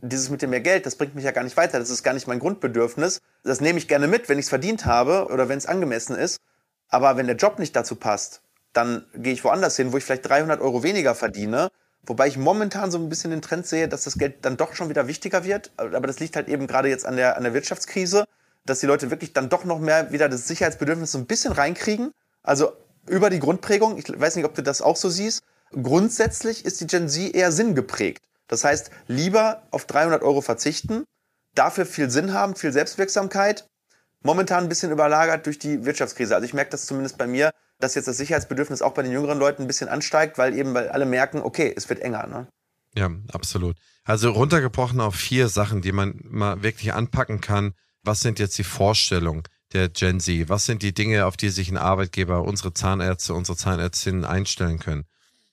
dieses mit dem mehr Geld, das bringt mich ja gar nicht weiter. Das ist gar nicht mein Grundbedürfnis. Das nehme ich gerne mit, wenn ich es verdient habe oder wenn es angemessen ist. Aber wenn der Job nicht dazu passt, dann gehe ich woanders hin, wo ich vielleicht dreihundert Euro weniger verdiene. Wobei ich momentan so ein bisschen den Trend sehe, dass das Geld dann doch schon wieder wichtiger wird. Aber das liegt halt eben gerade jetzt an der, an der Wirtschaftskrise, dass die Leute wirklich dann doch noch mehr wieder das Sicherheitsbedürfnis so ein bisschen reinkriegen. Also über die Grundprägung. Ich weiß nicht, ob du das auch so siehst. Grundsätzlich ist die Gen Z eher sinngeprägt. Das heißt, lieber auf dreihundert Euro verzichten, dafür viel Sinn haben, viel Selbstwirksamkeit. Momentan ein bisschen überlagert durch die Wirtschaftskrise. Also ich merke das zumindest bei mir, dass jetzt das Sicherheitsbedürfnis auch bei den jüngeren Leuten ein bisschen ansteigt, weil eben weil alle merken, okay, es wird enger. Ne? Ja, absolut. Also runtergebrochen auf vier Sachen, die man mal wirklich anpacken kann. Was sind jetzt die Vorstellungen, der Gen Z? Was sind die Dinge, auf die sich ein Arbeitgeber, unsere Zahnärzte, unsere Zahnärztinnen einstellen können?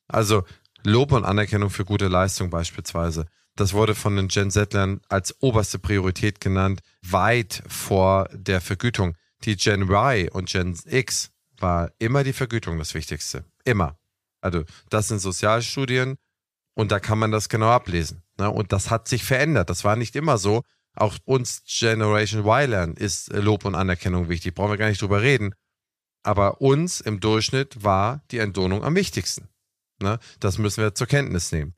Also Lob und Anerkennung für gute Leistung beispielsweise. Das wurde von den Gen Z-Lern als oberste Priorität genannt, weit vor der Vergütung. Die Gen Y und Gen X war immer die Vergütung das Wichtigste. Immer. Also das sind Sozialstudien und da kann man das genau ablesen. Ne? Und das hat sich verändert. Das war nicht immer so. Auch uns Generation Y-Lern ist Lob und Anerkennung wichtig. Brauchen wir gar nicht drüber reden. Aber uns im Durchschnitt war die Entlohnung am wichtigsten. Ne? Das müssen wir zur Kenntnis nehmen.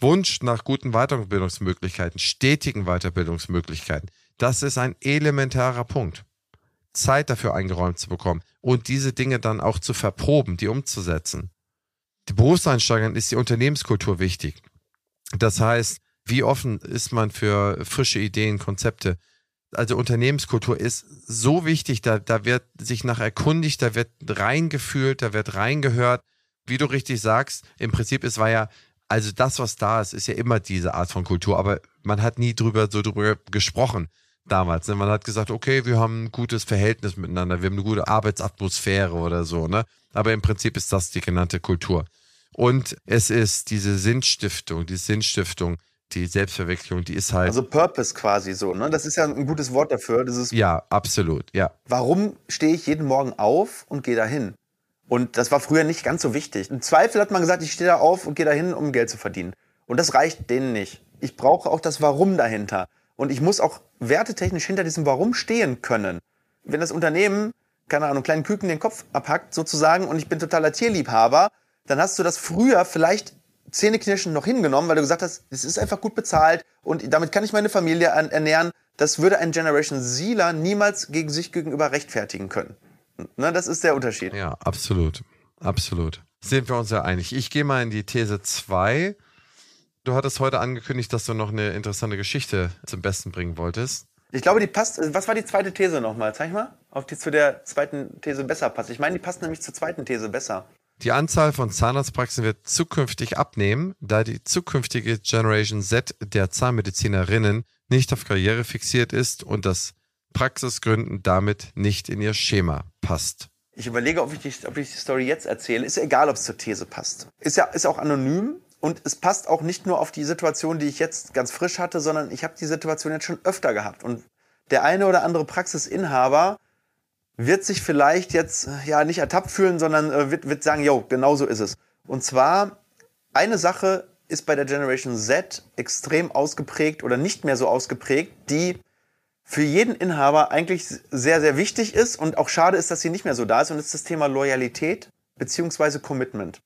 Wunsch nach guten Weiterbildungsmöglichkeiten, stetigen Weiterbildungsmöglichkeiten, das ist ein elementarer Punkt. Zeit dafür eingeräumt zu bekommen und diese Dinge dann auch zu verproben, die umzusetzen. Den Berufseinsteigern ist die Unternehmenskultur wichtig. Das heißt, wie offen ist man für frische Ideen, Konzepte? Also Unternehmenskultur ist so wichtig, da, da wird sich nach erkundigt, da wird reingefühlt, da wird reingehört. Wie du richtig sagst, im Prinzip, es war ja, also das, was da ist, ist ja immer diese Art von Kultur, aber man hat nie drüber so drüber gesprochen damals. Ne? Man hat gesagt, okay, wir haben ein gutes Verhältnis miteinander, wir haben eine gute Arbeitsatmosphäre oder so. Ne? Aber im Prinzip ist das die genannte Kultur. Und es ist diese Sinnstiftung, die Sinnstiftung, die Selbstverwirklichung, die ist halt... Also Purpose quasi so, ne? Das ist ja ein gutes Wort dafür. Das ist ja, absolut, ja. Warum stehe ich jeden Morgen auf und gehe dahin? Und das war früher nicht ganz so wichtig. Im Zweifel hat man gesagt, ich stehe da auf und gehe dahin, um Geld zu verdienen. Und das reicht denen nicht. Ich brauche auch das Warum dahinter. Und ich muss auch wertetechnisch hinter diesem Warum stehen können. Wenn das Unternehmen, keine Ahnung, kleinen Küken den Kopf abhackt sozusagen und ich bin totaler Tierliebhaber, dann hast du das früher vielleicht zähneknirschend noch hingenommen, weil du gesagt hast, es ist einfach gut bezahlt und damit kann ich meine Familie ernähren. Das würde ein Generation Zler niemals gegen sich gegenüber rechtfertigen können. Ne, das ist der Unterschied. Ja, absolut. Absolut. Sind wir uns ja einig. Ich gehe mal in die These zwei. Du hattest heute angekündigt, dass du noch eine interessante Geschichte zum Besten bringen wolltest. Ich glaube, die passt. Was war die zweite These nochmal? Zeig mal, auf die zu der zweiten These besser passt. Ich meine, die passt nämlich zur zweiten These besser. Die Anzahl von Zahnarztpraxen wird zukünftig abnehmen, da die zukünftige Generation Z der Zahnmedizinerinnen nicht auf Karriere fixiert ist und das Praxisgründen damit nicht in ihr Schema passt. Ich überlege, ob ich die, ob ich die Story jetzt erzähle. Ist ja egal, ob es zur These passt. Ist ja ist auch anonym und es passt auch nicht nur auf die Situation, die ich jetzt ganz frisch hatte, sondern ich habe die Situation jetzt schon öfter gehabt. Und der eine oder andere Praxisinhaber wird sich vielleicht jetzt ja nicht ertappt fühlen, sondern äh, wird, wird sagen, jo, genau so ist es. Und zwar, eine Sache ist bei der Generation Z extrem ausgeprägt oder nicht mehr so ausgeprägt, die für jeden Inhaber eigentlich sehr, sehr wichtig ist und auch schade ist, dass sie nicht mehr so da ist, und das ist das Thema Loyalität bzw. Commitment.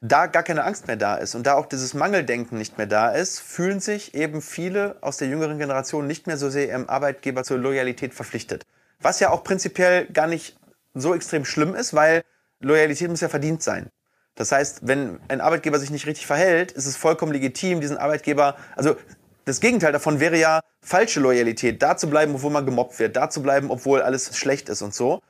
Da gar keine Angst mehr da ist und da auch dieses Mangeldenken nicht mehr da ist, fühlen sich eben viele aus der jüngeren Generation nicht mehr so sehr ihrem Arbeitgeber zur Loyalität verpflichtet. Was ja auch prinzipiell gar nicht so extrem schlimm ist, weil Loyalität muss ja verdient sein. Das heißt, wenn ein Arbeitgeber sich nicht richtig verhält, ist es vollkommen legitim, diesen Arbeitgeber, also das Gegenteil davon wäre ja falsche Loyalität, da zu bleiben, obwohl man gemobbt wird, da zu bleiben, obwohl alles schlecht ist und so.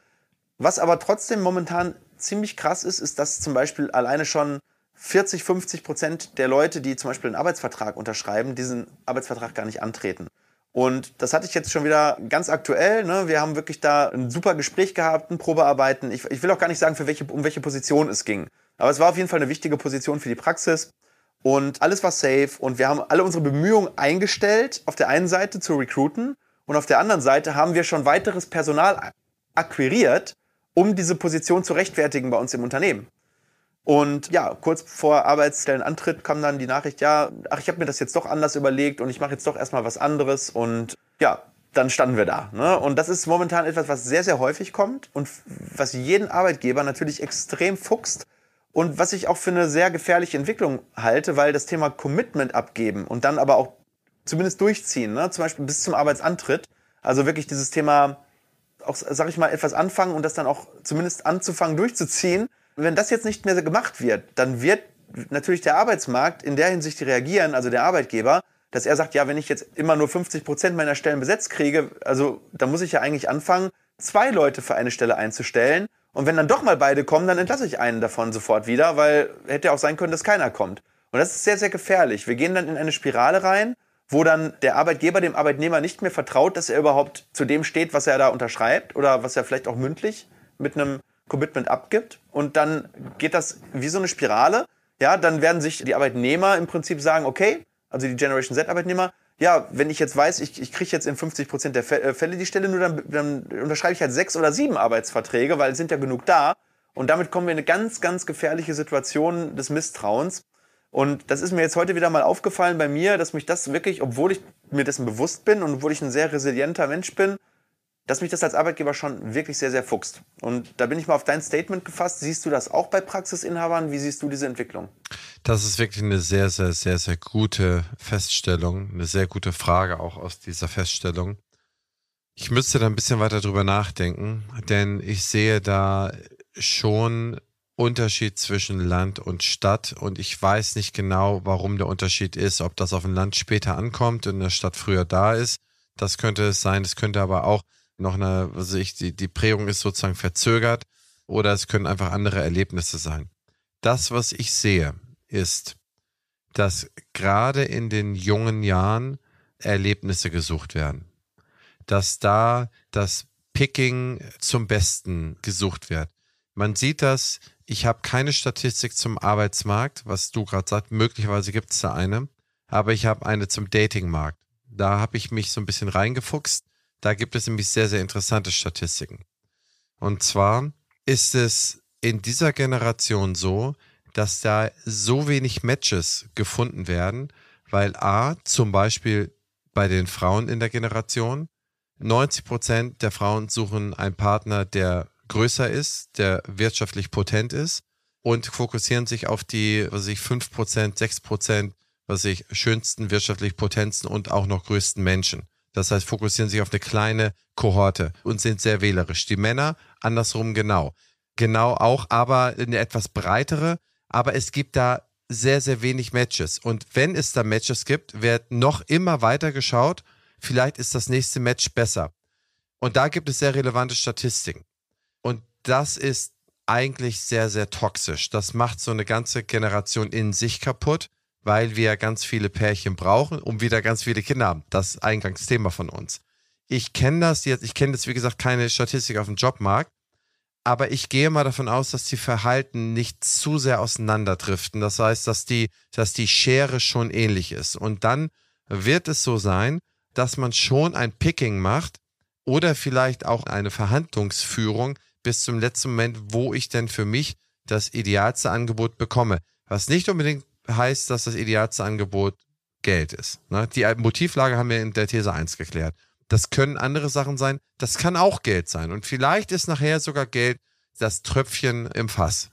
Was aber trotzdem momentan ziemlich krass ist, ist, dass zum Beispiel alleine schon vierzig, fünfzig Prozent der Leute, die zum Beispiel einen Arbeitsvertrag unterschreiben, diesen Arbeitsvertrag gar nicht antreten. Und das hatte ich jetzt schon wieder ganz aktuell, ne? Wir haben wirklich da ein super Gespräch gehabt, ein Probearbeiten. Ich, ich will auch gar nicht sagen, für welche, um welche Position es ging. Aber es war auf jeden Fall eine wichtige Position für die Praxis. Und alles war safe und wir haben alle unsere Bemühungen eingestellt, auf der einen Seite zu recruiten und auf der anderen Seite haben wir schon weiteres Personal akquiriert, um diese Position zu rechtfertigen bei uns im Unternehmen. Und ja, kurz vor Arbeitsstellenantritt kam dann die Nachricht, ja, ach, ich habe mir das jetzt doch anders überlegt und ich mache jetzt doch erstmal was anderes, und ja, dann standen wir da. Ne? Und das ist momentan etwas, was sehr, sehr häufig kommt und was jeden Arbeitgeber natürlich extrem fuchst. Und was ich auch für eine sehr gefährliche Entwicklung halte, weil das Thema Commitment abgeben und dann aber auch zumindest durchziehen, ne? Zum Beispiel bis zum Arbeitsantritt, also wirklich dieses Thema, auch sag ich mal, etwas anfangen und das dann auch zumindest anzufangen durchzuziehen. Und wenn das jetzt nicht mehr gemacht wird, dann wird natürlich der Arbeitsmarkt in der Hinsicht reagieren, also der Arbeitgeber, dass er sagt, ja, wenn ich jetzt immer nur fünfzig Prozent meiner Stellen besetzt kriege, also dann muss ich ja eigentlich anfangen, zwei Leute für eine Stelle einzustellen. Und wenn dann doch mal beide kommen, dann entlasse ich einen davon sofort wieder, weil hätte ja auch sein können, dass keiner kommt. Und das ist sehr, sehr gefährlich. Wir gehen dann in eine Spirale rein, wo dann der Arbeitgeber dem Arbeitnehmer nicht mehr vertraut, dass er überhaupt zu dem steht, was er da unterschreibt oder was er vielleicht auch mündlich mit einem Commitment abgibt. Und dann geht das wie so eine Spirale. Ja, dann werden sich die Arbeitnehmer im Prinzip sagen, okay, also die Generation Z-Arbeitnehmer, ja, wenn ich jetzt weiß, ich, ich kriege jetzt in fünfzig Prozent der Fälle die Stelle, nur dann, dann unterschreibe ich halt sechs oder sieben Arbeitsverträge, weil es sind ja genug da. Und damit kommen wir in eine ganz, ganz gefährliche Situation des Misstrauens. Und das ist mir jetzt heute wieder mal aufgefallen bei mir, dass mich das wirklich, obwohl ich mir dessen bewusst bin und obwohl ich ein sehr resilienter Mensch bin, dass mich das als Arbeitgeber schon wirklich sehr, sehr fuchst. Und da bin ich mal auf dein Statement gefasst. Siehst du das auch bei Praxisinhabern? Wie siehst du diese Entwicklung? Das ist wirklich eine sehr, sehr, sehr, sehr gute Feststellung, eine sehr gute Frage auch aus dieser Feststellung. Ich müsste da ein bisschen weiter drüber nachdenken, denn ich sehe da schon Unterschied zwischen Land und Stadt und ich weiß nicht genau, warum der Unterschied ist, ob das auf dem Land später ankommt und in der Stadt früher da ist. Das könnte es sein, es könnte aber auch noch eine, also ich, die, die Prägung ist sozusagen verzögert oder es können einfach andere Erlebnisse sein. Das, was ich sehe, ist, dass gerade in den jungen Jahren Erlebnisse gesucht werden. Dass da das Picking zum Besten gesucht wird. Man sieht das, ich habe keine Statistik zum Arbeitsmarkt, was du gerade sagst, möglicherweise gibt es da eine, aber ich habe eine zum Datingmarkt. Da habe ich mich so ein bisschen reingefuchst, da gibt es nämlich sehr, sehr interessante Statistiken. Und zwar ist es in dieser Generation so, dass da so wenig Matches gefunden werden, weil A, zum Beispiel bei den Frauen in der Generation, neunzig Prozent der Frauen suchen einen Partner, der größer ist, der wirtschaftlich potent ist und fokussieren sich auf die, was weiß ich, fünf Prozent, sechs Prozent, was weiß ich, schönsten, wirtschaftlich potentsten und auch noch größten Menschen. Das heißt, fokussieren sich auf eine kleine Kohorte und sind sehr wählerisch. Die Männer andersrum genau. Genau auch, aber eine etwas breitere, aber es gibt da sehr, sehr wenig Matches. Und wenn es da Matches gibt, wird noch immer weiter geschaut, vielleicht ist das nächste Match besser. Und da gibt es sehr relevante Statistiken. Und das ist eigentlich sehr, sehr toxisch. Das macht so eine ganze Generation in sich kaputt, weil wir ganz viele Pärchen brauchen, um wieder ganz viele Kinder haben. Das Eingangsthema von uns. Ich kenne das jetzt, ich kenne das, wie gesagt, keine Statistik auf dem Jobmarkt, aber ich gehe mal davon aus, dass die Verhalten nicht zu sehr auseinanderdriften. Das heißt, dass die, dass die Schere schon ähnlich ist. Und dann wird es so sein, dass man schon ein Picking macht oder vielleicht auch eine Verhandlungsführung, bis zum letzten Moment, wo ich denn für mich das idealste Angebot bekomme. Was nicht unbedingt heißt, dass das idealste Angebot Geld ist. Die Motivlage haben wir in der These eins geklärt. Das können andere Sachen sein, das kann auch Geld sein. Und vielleicht ist nachher sogar Geld das Tröpfchen im Fass.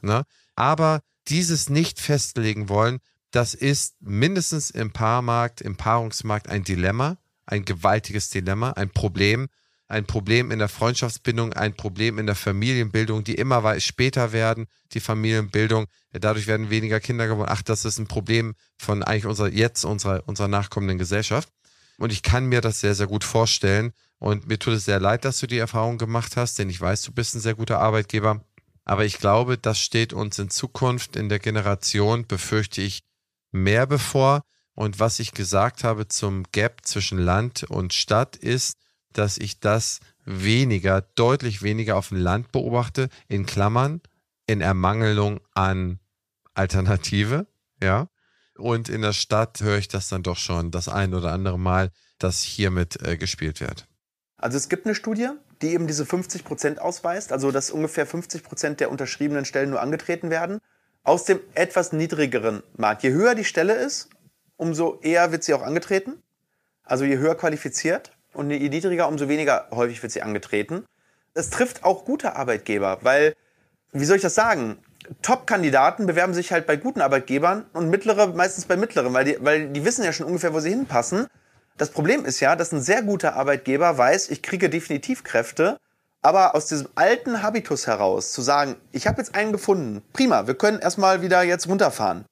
Aber dieses nicht festlegen wollen, das ist mindestens im Paarmarkt, im Paarungsmarkt ein Dilemma, ein gewaltiges Dilemma, ein Problem, ein Problem in der Freundschaftsbindung, ein Problem in der Familienbildung, die immer später werden, die Familienbildung, dadurch werden weniger Kinder geboren. Ach, das ist ein Problem von eigentlich unserer, jetzt unserer, unserer nachkommenden Gesellschaft. Und ich kann mir das sehr, sehr gut vorstellen. Und mir tut es sehr leid, dass du die Erfahrung gemacht hast, denn ich weiß, du bist ein sehr guter Arbeitgeber. Aber ich glaube, das steht uns in Zukunft in der Generation, befürchte ich, mehr bevor. Und was ich gesagt habe zum Gap zwischen Land und Stadt ist, dass ich das weniger, deutlich weniger auf dem Land beobachte, in Klammern, in Ermangelung an Alternative, ja. Und in der Stadt höre ich das dann doch schon das ein oder andere Mal, dass hiermit äh, gespielt wird. Also es gibt eine Studie, die eben diese fünfzig Prozent ausweist, also dass ungefähr fünfzig Prozent der unterschriebenen Stellen nur angetreten werden, aus dem etwas niedrigeren Markt. Je höher die Stelle ist, umso eher wird sie auch angetreten, also je höher qualifiziert. Und je niedriger, umso weniger häufig wird sie angetreten. Das trifft auch gute Arbeitgeber, weil, wie soll ich das sagen, Top-Kandidaten bewerben sich halt bei guten Arbeitgebern und mittlere meistens bei mittleren, weil die, weil die wissen ja schon ungefähr, wo sie hinpassen. Das Problem ist ja, dass ein sehr guter Arbeitgeber weiß, ich kriege definitiv Kräfte, aber aus diesem alten Habitus heraus zu sagen, ich habe jetzt einen gefunden, prima, wir können erstmal wieder jetzt runterfahren.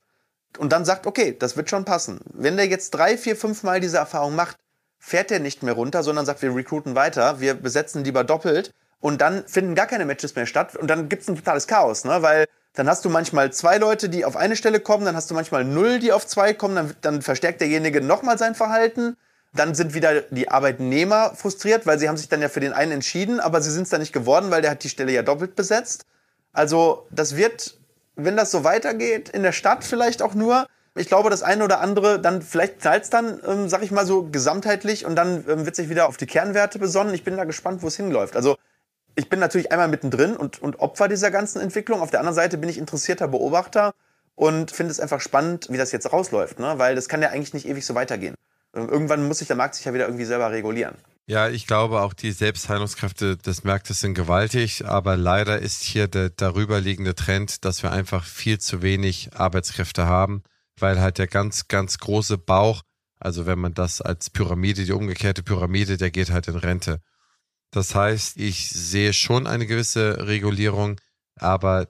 Und dann sagt, okay, das wird schon passen. Wenn der jetzt drei, vier, fünf Mal diese Erfahrung macht, fährt der nicht mehr runter, sondern sagt, wir recruiten weiter, wir besetzen lieber doppelt und dann finden gar keine Matches mehr statt und dann gibt es ein totales Chaos, ne? Weil dann hast du manchmal zwei Leute, die auf eine Stelle kommen, dann hast du manchmal null, die auf zwei kommen, dann, dann verstärkt derjenige nochmal sein Verhalten. Dann sind wieder die Arbeitnehmer frustriert, weil sie haben sich dann ja für den einen entschieden, aber sie sind es dann nicht geworden, weil der hat die Stelle ja doppelt besetzt. Also das wird, wenn das so weitergeht, in der Stadt vielleicht auch nur, ich glaube, das eine oder andere, dann vielleicht knallt es dann, ähm, sag ich mal so, gesamtheitlich und dann ähm, wird sich wieder auf die Kernwerte besonnen. Ich bin da gespannt, wo es hinläuft. Also ich bin natürlich einmal mittendrin und, und Opfer dieser ganzen Entwicklung. Auf der anderen Seite bin ich interessierter Beobachter und finde es einfach spannend, wie das jetzt rausläuft, ne? Weil das kann ja eigentlich nicht ewig so weitergehen. Irgendwann muss sich der Markt sich ja wieder irgendwie selber regulieren. Ja, ich glaube auch, die Selbstheilungskräfte des Marktes sind gewaltig, aber leider ist hier der darüber liegende Trend, dass wir einfach viel zu wenig Arbeitskräfte haben, weil halt der ganz, ganz große Bauch, also wenn man das als Pyramide, die umgekehrte Pyramide, der geht halt in Rente. Das heißt, ich sehe schon eine gewisse Regulierung, aber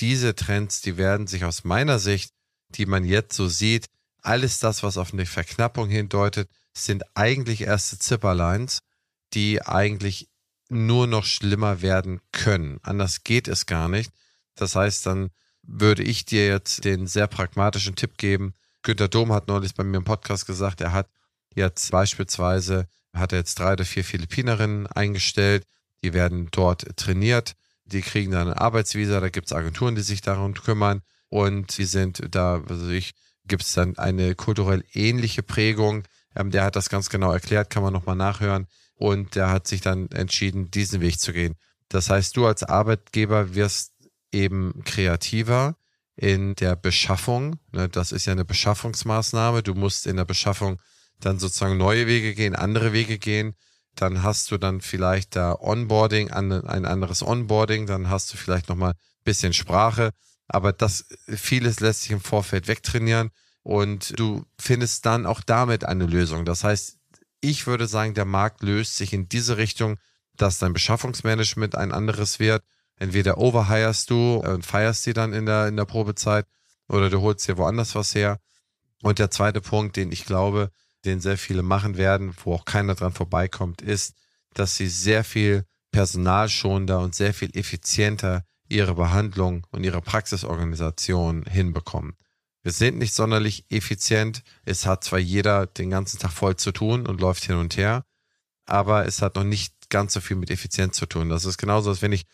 diese Trends, die werden sich aus meiner Sicht, die man jetzt so sieht, alles das, was auf eine Verknappung hindeutet, sind eigentlich erste Zipperlines, die eigentlich nur noch schlimmer werden können. Anders geht es gar nicht. Das heißt, dann würde ich dir jetzt den sehr pragmatischen Tipp geben. Günther Dom hat neulich bei mir im Podcast gesagt, er hat jetzt beispielsweise, hat er jetzt drei oder vier Philippinerinnen eingestellt, die werden dort trainiert, die kriegen dann eine Arbeitsvisa, da gibt es Agenturen, die sich darum kümmern und die sind da, also ich, gibt es dann eine kulturell ähnliche Prägung. Ähm, der hat das ganz genau erklärt, kann man nochmal nachhören. Und der hat sich dann entschieden, diesen Weg zu gehen. Das heißt, du als Arbeitgeber wirst eben kreativer in der Beschaffung. Ne, das ist ja eine Beschaffungsmaßnahme. Du musst in der Beschaffung dann sozusagen neue Wege gehen, andere Wege gehen. Dann hast du dann vielleicht da Onboarding, an, ein anderes Onboarding. Dann hast du vielleicht nochmal ein bisschen Sprache. Aber das, vieles lässt sich im Vorfeld wegtrainieren und du findest dann auch damit eine Lösung. Das heißt, ich würde sagen, der Markt löst sich in diese Richtung, dass dein Beschaffungsmanagement ein anderes wird. Entweder overhirest du und feierst die dann in der, in der Probezeit oder du holst dir woanders was her. Und der zweite Punkt, den ich glaube, den sehr viele machen werden, wo auch keiner dran vorbeikommt, ist, dass sie sehr viel personalschonender und sehr viel effizienter ihre Behandlung und ihre Praxisorganisation hinbekommen. Wir sind nicht sonderlich effizient. Es hat zwar jeder den ganzen Tag voll zu tun und läuft hin und her, aber es hat noch nicht ganz so viel mit Effizienz zu tun. Das ist genauso, als wenn ich,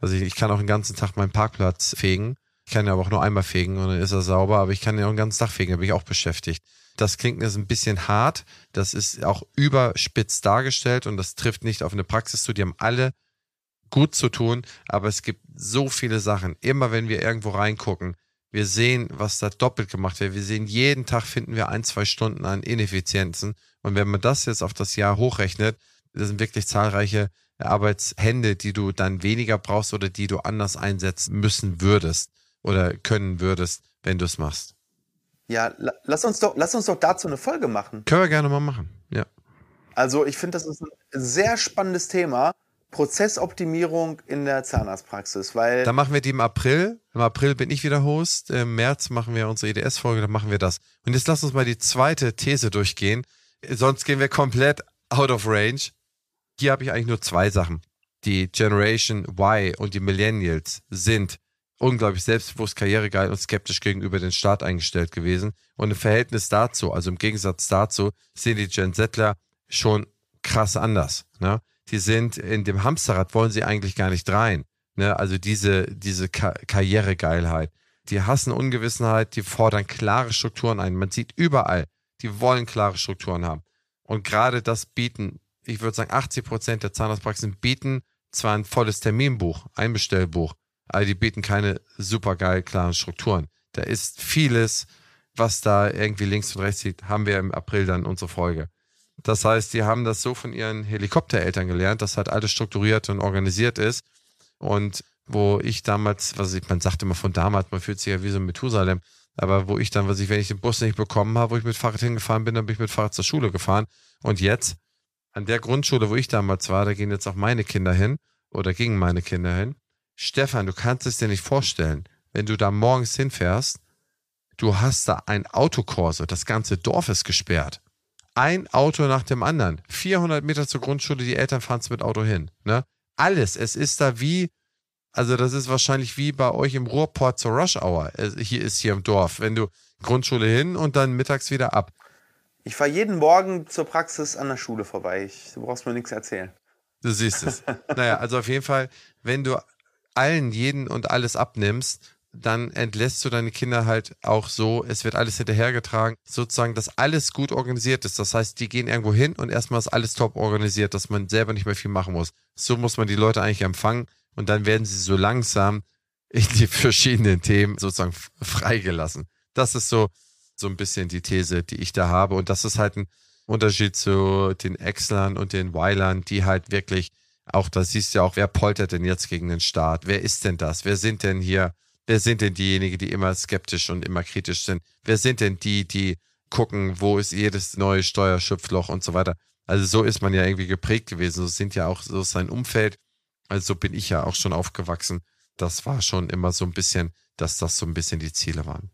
also ich, ich kann auch den ganzen Tag meinen Parkplatz fegen. Ich kann ja aber auch nur einmal fegen und dann ist er sauber, aber ich kann ja auch den ganzen Tag fegen, da bin ich auch beschäftigt. Das klingt jetzt ein bisschen hart. Das ist auch überspitzt dargestellt und das trifft nicht auf eine Praxis zu. Die haben alle gut zu tun, aber es gibt so viele Sachen. Immer wenn wir irgendwo reingucken, wir sehen, was da doppelt gemacht wird. Wir sehen, jeden Tag finden wir ein, zwei Stunden an Ineffizienzen. Und wenn man das jetzt auf das Jahr hochrechnet, das sind wirklich zahlreiche Arbeitshände, die du dann weniger brauchst oder die du anders einsetzen müssen würdest oder können würdest, wenn du es machst. Ja, lass uns doch, lass uns doch dazu eine Folge machen. Können wir gerne mal machen, ja. Also ich finde, das ist ein sehr spannendes Thema. Prozessoptimierung in der Zahnarztpraxis, weil... Da machen wir die im April. Im April bin ich wieder Host. Im März machen wir unsere E D S-Folge, dann machen wir das. Und jetzt lass uns mal die zweite These durchgehen. Sonst gehen wir komplett out of range. Hier habe ich eigentlich nur zwei Sachen. Die Generation Y und die Millennials sind unglaublich selbstbewusst, karrieregeil und skeptisch gegenüber dem Staat eingestellt gewesen. Und im Verhältnis dazu, also im Gegensatz dazu, sind die Gen Zler schon krass anders, ne? Die sind in dem Hamsterrad, wollen sie eigentlich gar nicht rein. Ne? Also diese, diese Ka- Karrieregeilheit. Die hassen Ungewissenheit, die fordern klare Strukturen ein. Man sieht überall, die wollen klare Strukturen haben. Und gerade das bieten, ich würde sagen, achtzig Prozent der Zahnarztpraxen bieten zwar ein volles Terminbuch, ein Bestellbuch, aber die bieten keine supergeil klaren Strukturen. Da ist vieles, was da irgendwie links und rechts liegt, haben wir im April dann unsere Folge. Das heißt, die haben das so von ihren Helikoptereltern gelernt, dass halt alles strukturiert und organisiert ist. Und wo ich damals, was ich, man sagt immer von damals, man fühlt sich ja wie so ein Methusalem, aber wo ich dann, was ich, wenn ich den Bus nicht bekommen habe, wo ich mit Fahrrad hingefahren bin, dann bin ich mit Fahrrad zur Schule gefahren. Und jetzt, an der Grundschule, wo ich damals war, da gehen jetzt auch meine Kinder hin oder gingen meine Kinder hin. Stefan, du kannst es dir nicht vorstellen, wenn du da morgens hinfährst, du hast da ein Autokorso, das ganze Dorf ist gesperrt. Ein Auto nach dem anderen. vierhundert Meter zur Grundschule, die Eltern fahren es mit Auto hin. Ne? Alles. Es ist da wie, Also das ist wahrscheinlich wie bei euch im Ruhrport zur Rush Hour. Hier ist hier im Dorf. Wenn du Grundschule hin und dann mittags wieder ab. Ich fahre jeden Morgen zur Praxis an der Schule vorbei. Ich, du brauchst mir nichts erzählen. Du siehst es. Naja, also auf jeden Fall, wenn du allen jeden und alles abnimmst, dann entlässt du deine Kinder halt auch so, es wird alles hinterhergetragen, sozusagen, dass alles gut organisiert ist. Das heißt, die gehen irgendwo hin und erstmal ist alles top organisiert, dass man selber nicht mehr viel machen muss. So muss man die Leute eigentlich empfangen und dann werden sie so langsam in die verschiedenen Themen sozusagen freigelassen. Das ist so, so ein bisschen die These, die ich da habe und das ist halt ein Unterschied zu den Exlern und den Weilern, die halt wirklich auch, da siehst du ja auch, wer poltert denn jetzt gegen den Staat? Wer ist denn das? Wer sind denn hier Wer sind denn diejenigen, die immer skeptisch und immer kritisch sind? Wer sind denn die, die gucken, wo ist jedes neue Steuerschupfloch und so weiter? Also so ist man ja irgendwie geprägt gewesen. So sind ja auch so sein Umfeld. Also so bin ich ja auch schon aufgewachsen. Das war schon immer so ein bisschen, dass das so ein bisschen die Ziele waren.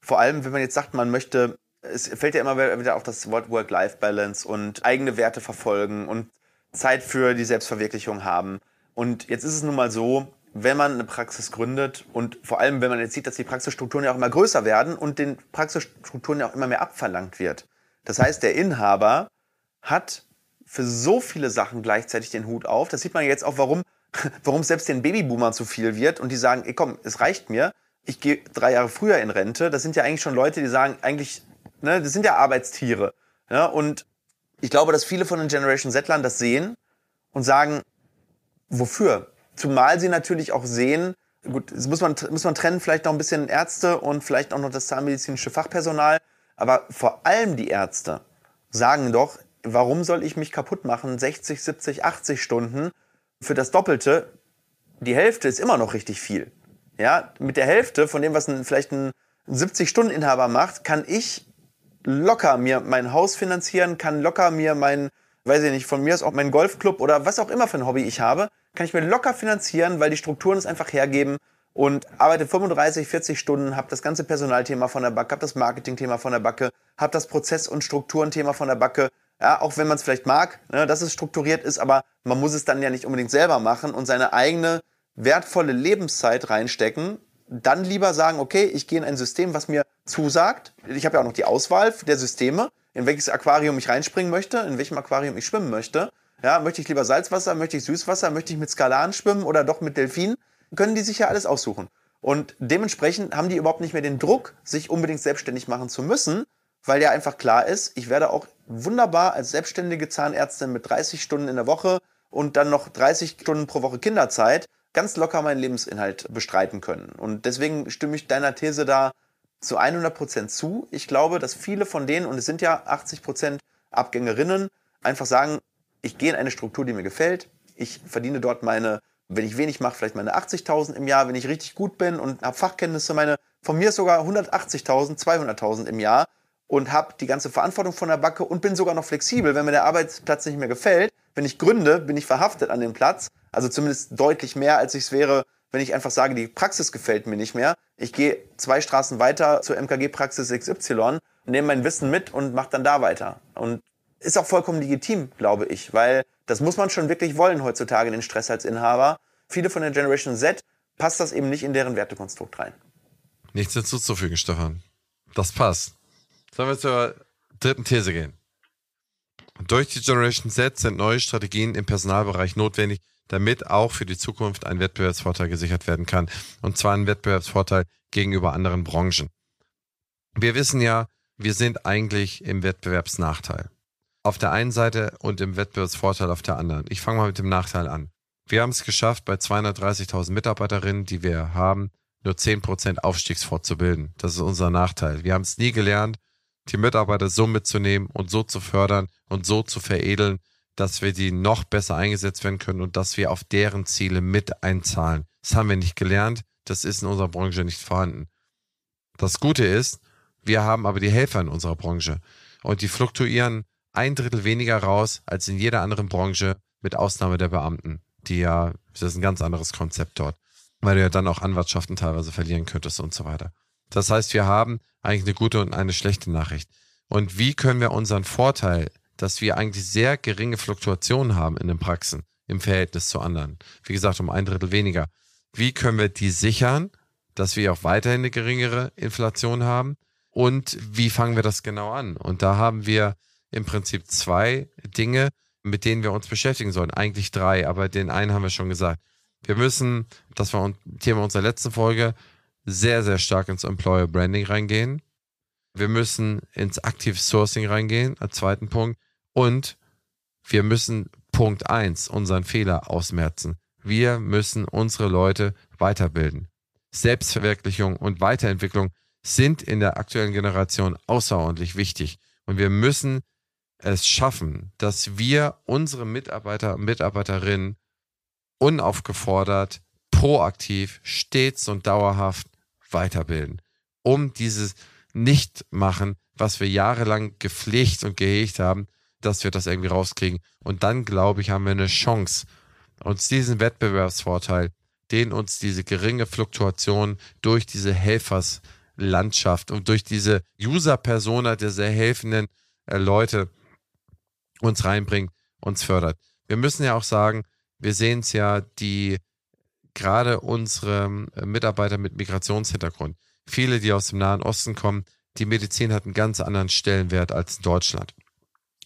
Vor allem, wenn man jetzt sagt, man möchte, es fällt ja immer wieder auf das Wort Work-Life-Balance und eigene Werte verfolgen und Zeit für die Selbstverwirklichung haben. Und jetzt ist es nun mal so, wenn man eine Praxis gründet und vor allem, wenn man jetzt sieht, dass die Praxisstrukturen ja auch immer größer werden und den Praxisstrukturen ja auch immer mehr abverlangt wird. Das heißt, der Inhaber hat für so viele Sachen gleichzeitig den Hut auf. Das sieht man jetzt auch, warum warum selbst den Babyboomern zu viel wird und die sagen, ey, komm, es reicht mir, ich gehe drei Jahre früher in Rente. Das sind ja eigentlich schon Leute, die sagen, eigentlich, ne, das sind ja Arbeitstiere. Ne? Und ich glaube, dass viele von den Generation Z-Lern das sehen und sagen, wofür? Zumal sie natürlich auch sehen, gut, das muss man, muss man trennen, vielleicht noch ein bisschen Ärzte und vielleicht auch noch das zahnmedizinische Fachpersonal, aber vor allem die Ärzte sagen doch, warum soll ich mich kaputt machen, sechzig, siebzig, achtzig Stunden für das Doppelte, die Hälfte ist immer noch richtig viel. Ja, mit der Hälfte von dem, was ein, vielleicht ein siebzig-Stunden-Inhaber macht, kann ich locker mir mein Haus finanzieren, kann locker mir mein, weiß ich nicht, von mir aus auch mein Golfclub oder was auch immer für ein Hobby ich habe, kann ich mir locker finanzieren, weil die Strukturen es einfach hergeben und arbeite fünfunddreißig, vierzig Stunden, habe das ganze Personalthema von der Backe, habe das Marketingthema von der Backe, habe das Prozess- und Strukturenthema von der Backe, ja, auch wenn man es vielleicht mag, ne, dass es strukturiert ist, aber man muss es dann ja nicht unbedingt selber machen und seine eigene wertvolle Lebenszeit reinstecken, dann lieber sagen, okay, ich gehe in ein System, was mir zusagt, ich habe ja auch noch die Auswahl der Systeme, in welches Aquarium ich reinspringen möchte, in welchem Aquarium ich schwimmen möchte. Ja, möchte ich lieber Salzwasser, möchte ich Süßwasser, möchte ich mit Skalaren schwimmen oder doch mit Delfinen? Können die sich ja alles aussuchen. Und dementsprechend haben die überhaupt nicht mehr den Druck, sich unbedingt selbstständig machen zu müssen, weil ja einfach klar ist, ich werde auch wunderbar als selbstständige Zahnärztin mit dreißig Stunden in der Woche und dann noch dreißig Stunden pro Woche Kinderzeit ganz locker meinen Lebensinhalt bestreiten können. Und deswegen stimme ich deiner These da zu hundert Prozent zu. Ich glaube, dass viele von denen, und es sind ja achtzig Prozent Abgängerinnen, einfach sagen, ich gehe in eine Struktur, die mir gefällt. Ich verdiene dort meine, wenn ich wenig mache, vielleicht meine achtzigtausend im Jahr. Wenn ich richtig gut bin und habe Fachkenntnisse, meine von mir sogar hundertachtzigtausend, zweihunderttausend im Jahr und habe die ganze Verantwortung von der Backe und bin sogar noch flexibel, wenn mir der Arbeitsplatz nicht mehr gefällt. Wenn ich gründe, bin ich verhaftet an dem Platz. Also zumindest deutlich mehr, als ich es wäre, wenn ich einfach sage, die Praxis gefällt mir nicht mehr. Ich gehe zwei Straßen weiter zur M K G-Praxis X Y, nehme mein Wissen mit und mache dann da weiter. Und ist auch vollkommen legitim, glaube ich, weil das muss man schon wirklich wollen heutzutage, den Stress als Inhaber. Viele von der Generation Z passt das eben nicht in deren Wertekonstrukt rein. Nichts hinzuzufügen, Stefan. Das passt. Sollen wir zur dritten These gehen? Durch die Generation Z sind neue Strategien im Personalbereich notwendig, damit auch für die Zukunft ein Wettbewerbsvorteil gesichert werden kann. Und zwar ein Wettbewerbsvorteil gegenüber anderen Branchen. Wir wissen ja, wir sind eigentlich im Wettbewerbsnachteil auf der einen Seite und im Wettbewerbsvorteil auf der anderen. Ich fange mal mit dem Nachteil an. Wir haben es geschafft, bei zweihundertdreißigtausend Mitarbeiterinnen, die wir haben, nur zehn Prozent aufstiegsfortzubilden. Das ist unser Nachteil. Wir haben es nie gelernt, die Mitarbeiter so mitzunehmen und so zu fördern und so zu veredeln, dass wir die noch besser eingesetzt werden können und dass wir auf deren Ziele mit einzahlen. Das haben wir nicht gelernt. Das ist in unserer Branche nicht vorhanden. Das Gute ist, wir haben aber die Helfer in unserer Branche und die fluktuieren ein Drittel weniger raus als in jeder anderen Branche, mit Ausnahme der Beamten, die ja, das ist ein ganz anderes Konzept dort, weil du ja dann auch Anwartschaften teilweise verlieren könntest und so weiter. Das heißt, wir haben eigentlich eine gute und eine schlechte Nachricht. Und wie können wir unseren Vorteil, dass wir eigentlich sehr geringe Fluktuationen haben in den Praxen im Verhältnis zu anderen, wie gesagt, um ein Drittel weniger, wie können wir die sichern, dass wir auch weiterhin eine geringere Inflation haben und wie fangen wir das genau an? Und da haben wir im Prinzip zwei Dinge, mit denen wir uns beschäftigen sollen. Eigentlich drei, aber den einen haben wir schon gesagt. Wir müssen, das war ein Thema unserer letzten Folge, sehr, sehr stark ins Employer Branding reingehen. Wir müssen ins Active Sourcing reingehen, als zweiten Punkt. Und wir müssen, Punkt eins, unseren Fehler ausmerzen. Wir müssen unsere Leute weiterbilden. Selbstverwirklichung und Weiterentwicklung sind in der aktuellen Generation außerordentlich wichtig. Und wir müssen es schaffen, dass wir unsere Mitarbeiter und Mitarbeiterinnen unaufgefordert, proaktiv, stets und dauerhaft weiterbilden, um dieses Nichtmachen, was wir jahrelang gepflegt und gehegt haben, dass wir das irgendwie rauskriegen. Und dann, glaube ich, haben wir eine Chance, uns diesen Wettbewerbsvorteil, den uns diese geringe Fluktuation durch diese Helferslandschaft und durch diese User-Persona, der sehr helfenden äh, Leute uns reinbringt, uns fördert. Wir müssen ja auch sagen, wir sehen es ja, die gerade unsere Mitarbeiter mit Migrationshintergrund, viele, die aus dem Nahen Osten kommen, die Medizin hat einen ganz anderen Stellenwert als in Deutschland.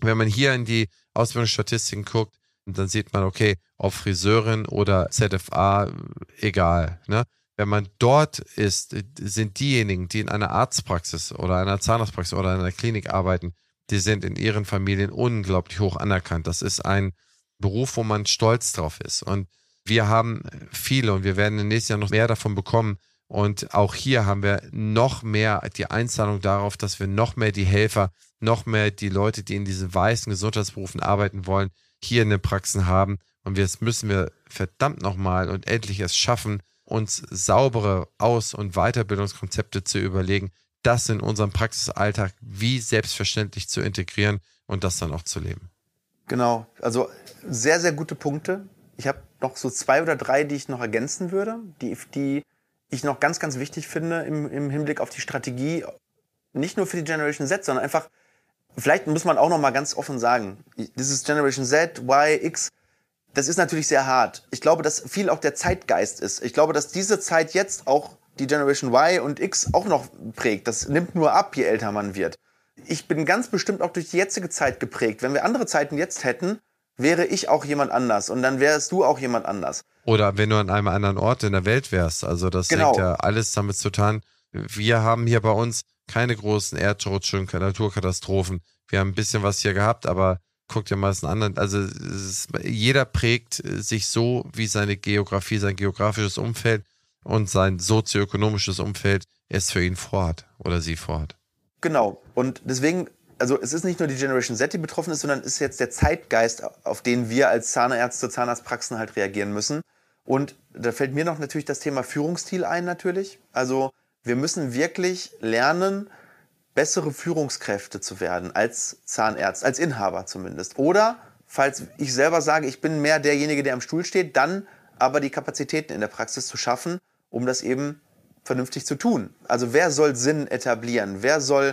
Wenn man hier in die Ausbildungsstatistiken guckt, dann sieht man, okay, ob Friseurin oder Z F A, egal. Ne? Wenn man dort ist, sind diejenigen, die in einer Arztpraxis oder einer Zahnarztpraxis oder einer Klinik arbeiten, die sind in ihren Familien unglaublich hoch anerkannt. Das ist ein Beruf, wo man stolz drauf ist. Und wir haben viele und wir werden im nächsten Jahr noch mehr davon bekommen. Und auch hier haben wir noch mehr die Einzahlung darauf, dass wir noch mehr die Helfer, noch mehr die Leute, die in diesen weißen Gesundheitsberufen arbeiten wollen, hier in den Praxen haben. Und jetzt müssen wir verdammt nochmal und endlich es schaffen, uns saubere Aus- und Weiterbildungskonzepte zu überlegen, das in unserem Praxisalltag wie selbstverständlich zu integrieren und das dann auch zu leben. Genau, also sehr, sehr gute Punkte. Ich habe noch so zwei oder drei, die ich noch ergänzen würde, die, die ich noch ganz, ganz wichtig finde im, im Hinblick auf die Strategie, nicht nur für die Generation Z, sondern einfach, vielleicht muss man auch noch mal ganz offen sagen, dieses Generation Z, Y, X, das ist natürlich sehr hart. Ich glaube, dass viel auch der Zeitgeist ist. Ich glaube, dass diese Zeit jetzt auch die Generation Y und X auch noch prägt. Das nimmt nur ab, je älter man wird. Ich bin ganz bestimmt auch durch die jetzige Zeit geprägt. Wenn wir andere Zeiten jetzt hätten, wäre ich auch jemand anders und dann wärst du auch jemand anders. Oder wenn du an einem anderen Ort in der Welt wärst. Also das genau. Hängt ja alles damit zu tun. Wir haben hier bei uns keine großen Erdrutsche und Naturkatastrophen. Wir haben ein bisschen was hier gehabt, aber guck dir mal einen anderen. Also es ist, jeder prägt sich so, wie seine Geografie, sein geografisches Umfeld und sein sozioökonomisches Umfeld es für ihn vorhat oder sie vorhat. Genau. Und deswegen... Also es ist nicht nur die Generation Z, die betroffen ist, sondern es ist jetzt der Zeitgeist, auf den wir als Zahnärzte, Zahnarztpraxen halt reagieren müssen. Und da fällt mir noch natürlich das Thema Führungsstil ein natürlich. Also wir müssen wirklich lernen, bessere Führungskräfte zu werden als Zahnärzte, als Inhaber zumindest. Oder falls ich selber sage, ich bin mehr derjenige, der am Stuhl steht, dann aber die Kapazitäten in der Praxis zu schaffen, um das eben vernünftig zu tun. Also wer soll Sinn etablieren? Wer soll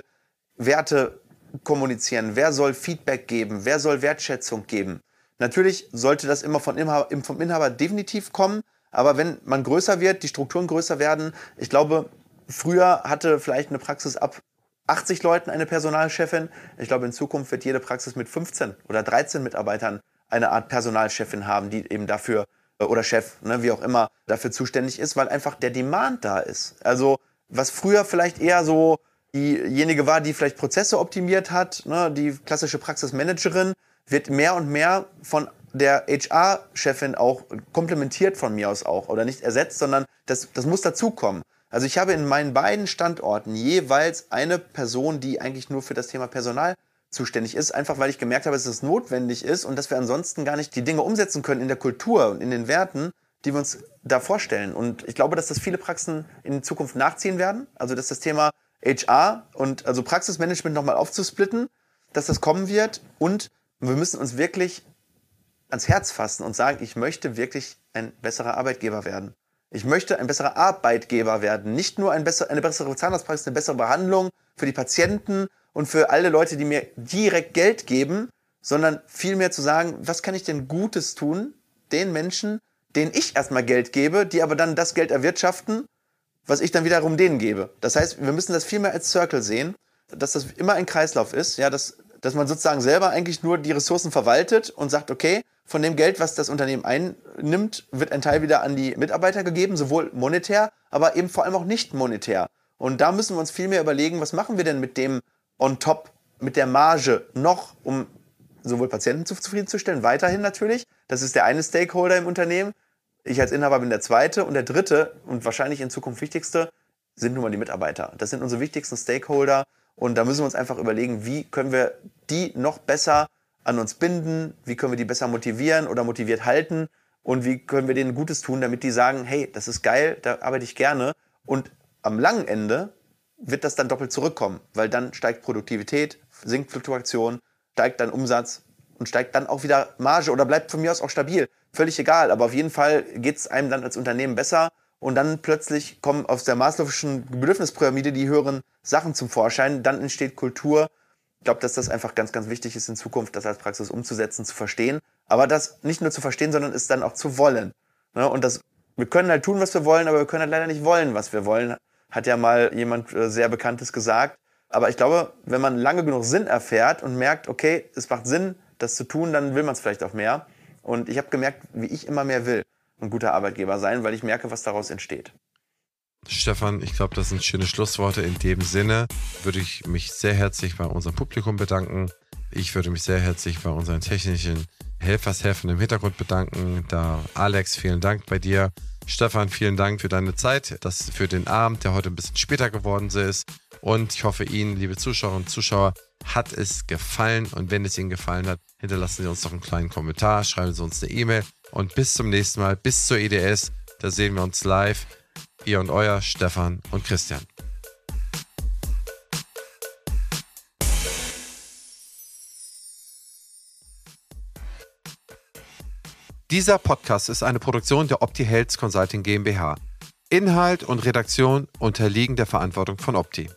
Werte kommunizieren, wer soll Feedback geben, wer soll Wertschätzung geben. Natürlich sollte das immer von Inhaber, vom Inhaber definitiv kommen, aber wenn man größer wird, die Strukturen größer werden, ich glaube, früher hatte vielleicht eine Praxis ab achtzig Leuten eine Personalchefin, ich glaube, in Zukunft wird jede Praxis mit fünfzehn oder dreizehn Mitarbeitern eine Art Personalchefin haben, die eben dafür, oder Chef, ne, wie auch immer, dafür zuständig ist, weil einfach der Demand da ist. Also, was früher vielleicht eher so diejenige war, die vielleicht Prozesse optimiert hat, ne, die klassische Praxismanagerin, wird mehr und mehr von der H R-Chefin auch komplementiert von mir aus auch oder nicht ersetzt, sondern das, das muss dazukommen. Also ich habe in meinen beiden Standorten jeweils eine Person, die eigentlich nur für das Thema Personal zuständig ist, einfach weil ich gemerkt habe, dass es notwendig ist und dass wir ansonsten gar nicht die Dinge umsetzen können in der Kultur und in den Werten, die wir uns da vorstellen. Und ich glaube, dass das viele Praxen in Zukunft nachziehen werden, also dass das Thema H R und also Praxismanagement nochmal aufzusplitten, dass das kommen wird und wir müssen uns wirklich ans Herz fassen und sagen, ich möchte wirklich ein besserer Arbeitgeber werden. Ich möchte ein besserer Arbeitgeber werden, nicht nur ein besser, eine bessere Zahnarztpraxis, eine bessere Behandlung für die Patienten und für alle Leute, die mir direkt Geld geben, sondern vielmehr zu sagen, was kann ich denn Gutes tun, den Menschen, denen ich erstmal Geld gebe, die aber dann das Geld erwirtschaften, was ich dann wiederum denen gebe. Das heißt, wir müssen das viel mehr als Circle sehen, dass das immer ein Kreislauf ist, ja, dass, dass man sozusagen selber eigentlich nur die Ressourcen verwaltet und sagt, okay, von dem Geld, was das Unternehmen einnimmt, wird ein Teil wieder an die Mitarbeiter gegeben, sowohl monetär, aber eben vor allem auch nicht monetär. Und da müssen wir uns viel mehr überlegen, was machen wir denn mit dem on top, mit der Marge noch, um sowohl Patienten zufriedenzustellen, weiterhin natürlich, das ist der eine Stakeholder im Unternehmen, ich als Inhaber bin der zweite und der dritte und wahrscheinlich in Zukunft wichtigste sind nun mal die Mitarbeiter. Das sind unsere wichtigsten Stakeholder und da müssen wir uns einfach überlegen, wie können wir die noch besser an uns binden, wie können wir die besser motivieren oder motiviert halten und wie können wir denen Gutes tun, damit die sagen, hey, das ist geil, da arbeite ich gerne und am langen Ende wird das dann doppelt zurückkommen, weil dann steigt Produktivität, sinkt Fluktuation, steigt dann Umsatz und steigt dann auch wieder Marge oder bleibt von mir aus auch stabil. Völlig egal, aber auf jeden Fall geht es einem dann als Unternehmen besser und dann plötzlich kommen aus der Maslow'schen Bedürfnispyramide die höheren Sachen zum Vorschein, dann entsteht Kultur. Ich glaube, dass das einfach ganz, ganz wichtig ist in Zukunft, das als Praxis umzusetzen, zu verstehen, aber das nicht nur zu verstehen, sondern es dann auch zu wollen. Und das, wir können halt tun, was wir wollen, aber wir können halt leider nicht wollen, was wir wollen, hat ja mal jemand sehr Bekanntes gesagt. Aber ich glaube, wenn man lange genug Sinn erfährt und merkt, okay, es macht Sinn, das zu tun, dann will man es vielleicht auch mehr. Und ich habe gemerkt, wie ich immer mehr will, ein guter Arbeitgeber sein, weil ich merke, was daraus entsteht. Stefan, ich glaube, das sind schöne Schlussworte. In dem Sinne würde ich mich sehr herzlich bei unserem Publikum bedanken. Ich würde mich sehr herzlich bei unseren technischen Helfershelfen im Hintergrund bedanken. Da Alex, vielen Dank bei dir. Stefan, vielen Dank für deine Zeit, das für den Abend, der heute ein bisschen später geworden ist. Und ich hoffe Ihnen, liebe Zuschauerinnen und Zuschauer, hat es gefallen. Und wenn es Ihnen gefallen hat, hinterlassen Sie uns doch einen kleinen Kommentar, schreiben Sie uns eine E-Mail. Und bis zum nächsten Mal, bis zur E D S. Da sehen wir uns live. Ihr und euer Stefan und Christian. Dieser Podcast ist eine Produktion der OPTI Health Consulting GmbH. Inhalt und Redaktion unterliegen der Verantwortung von OPTI.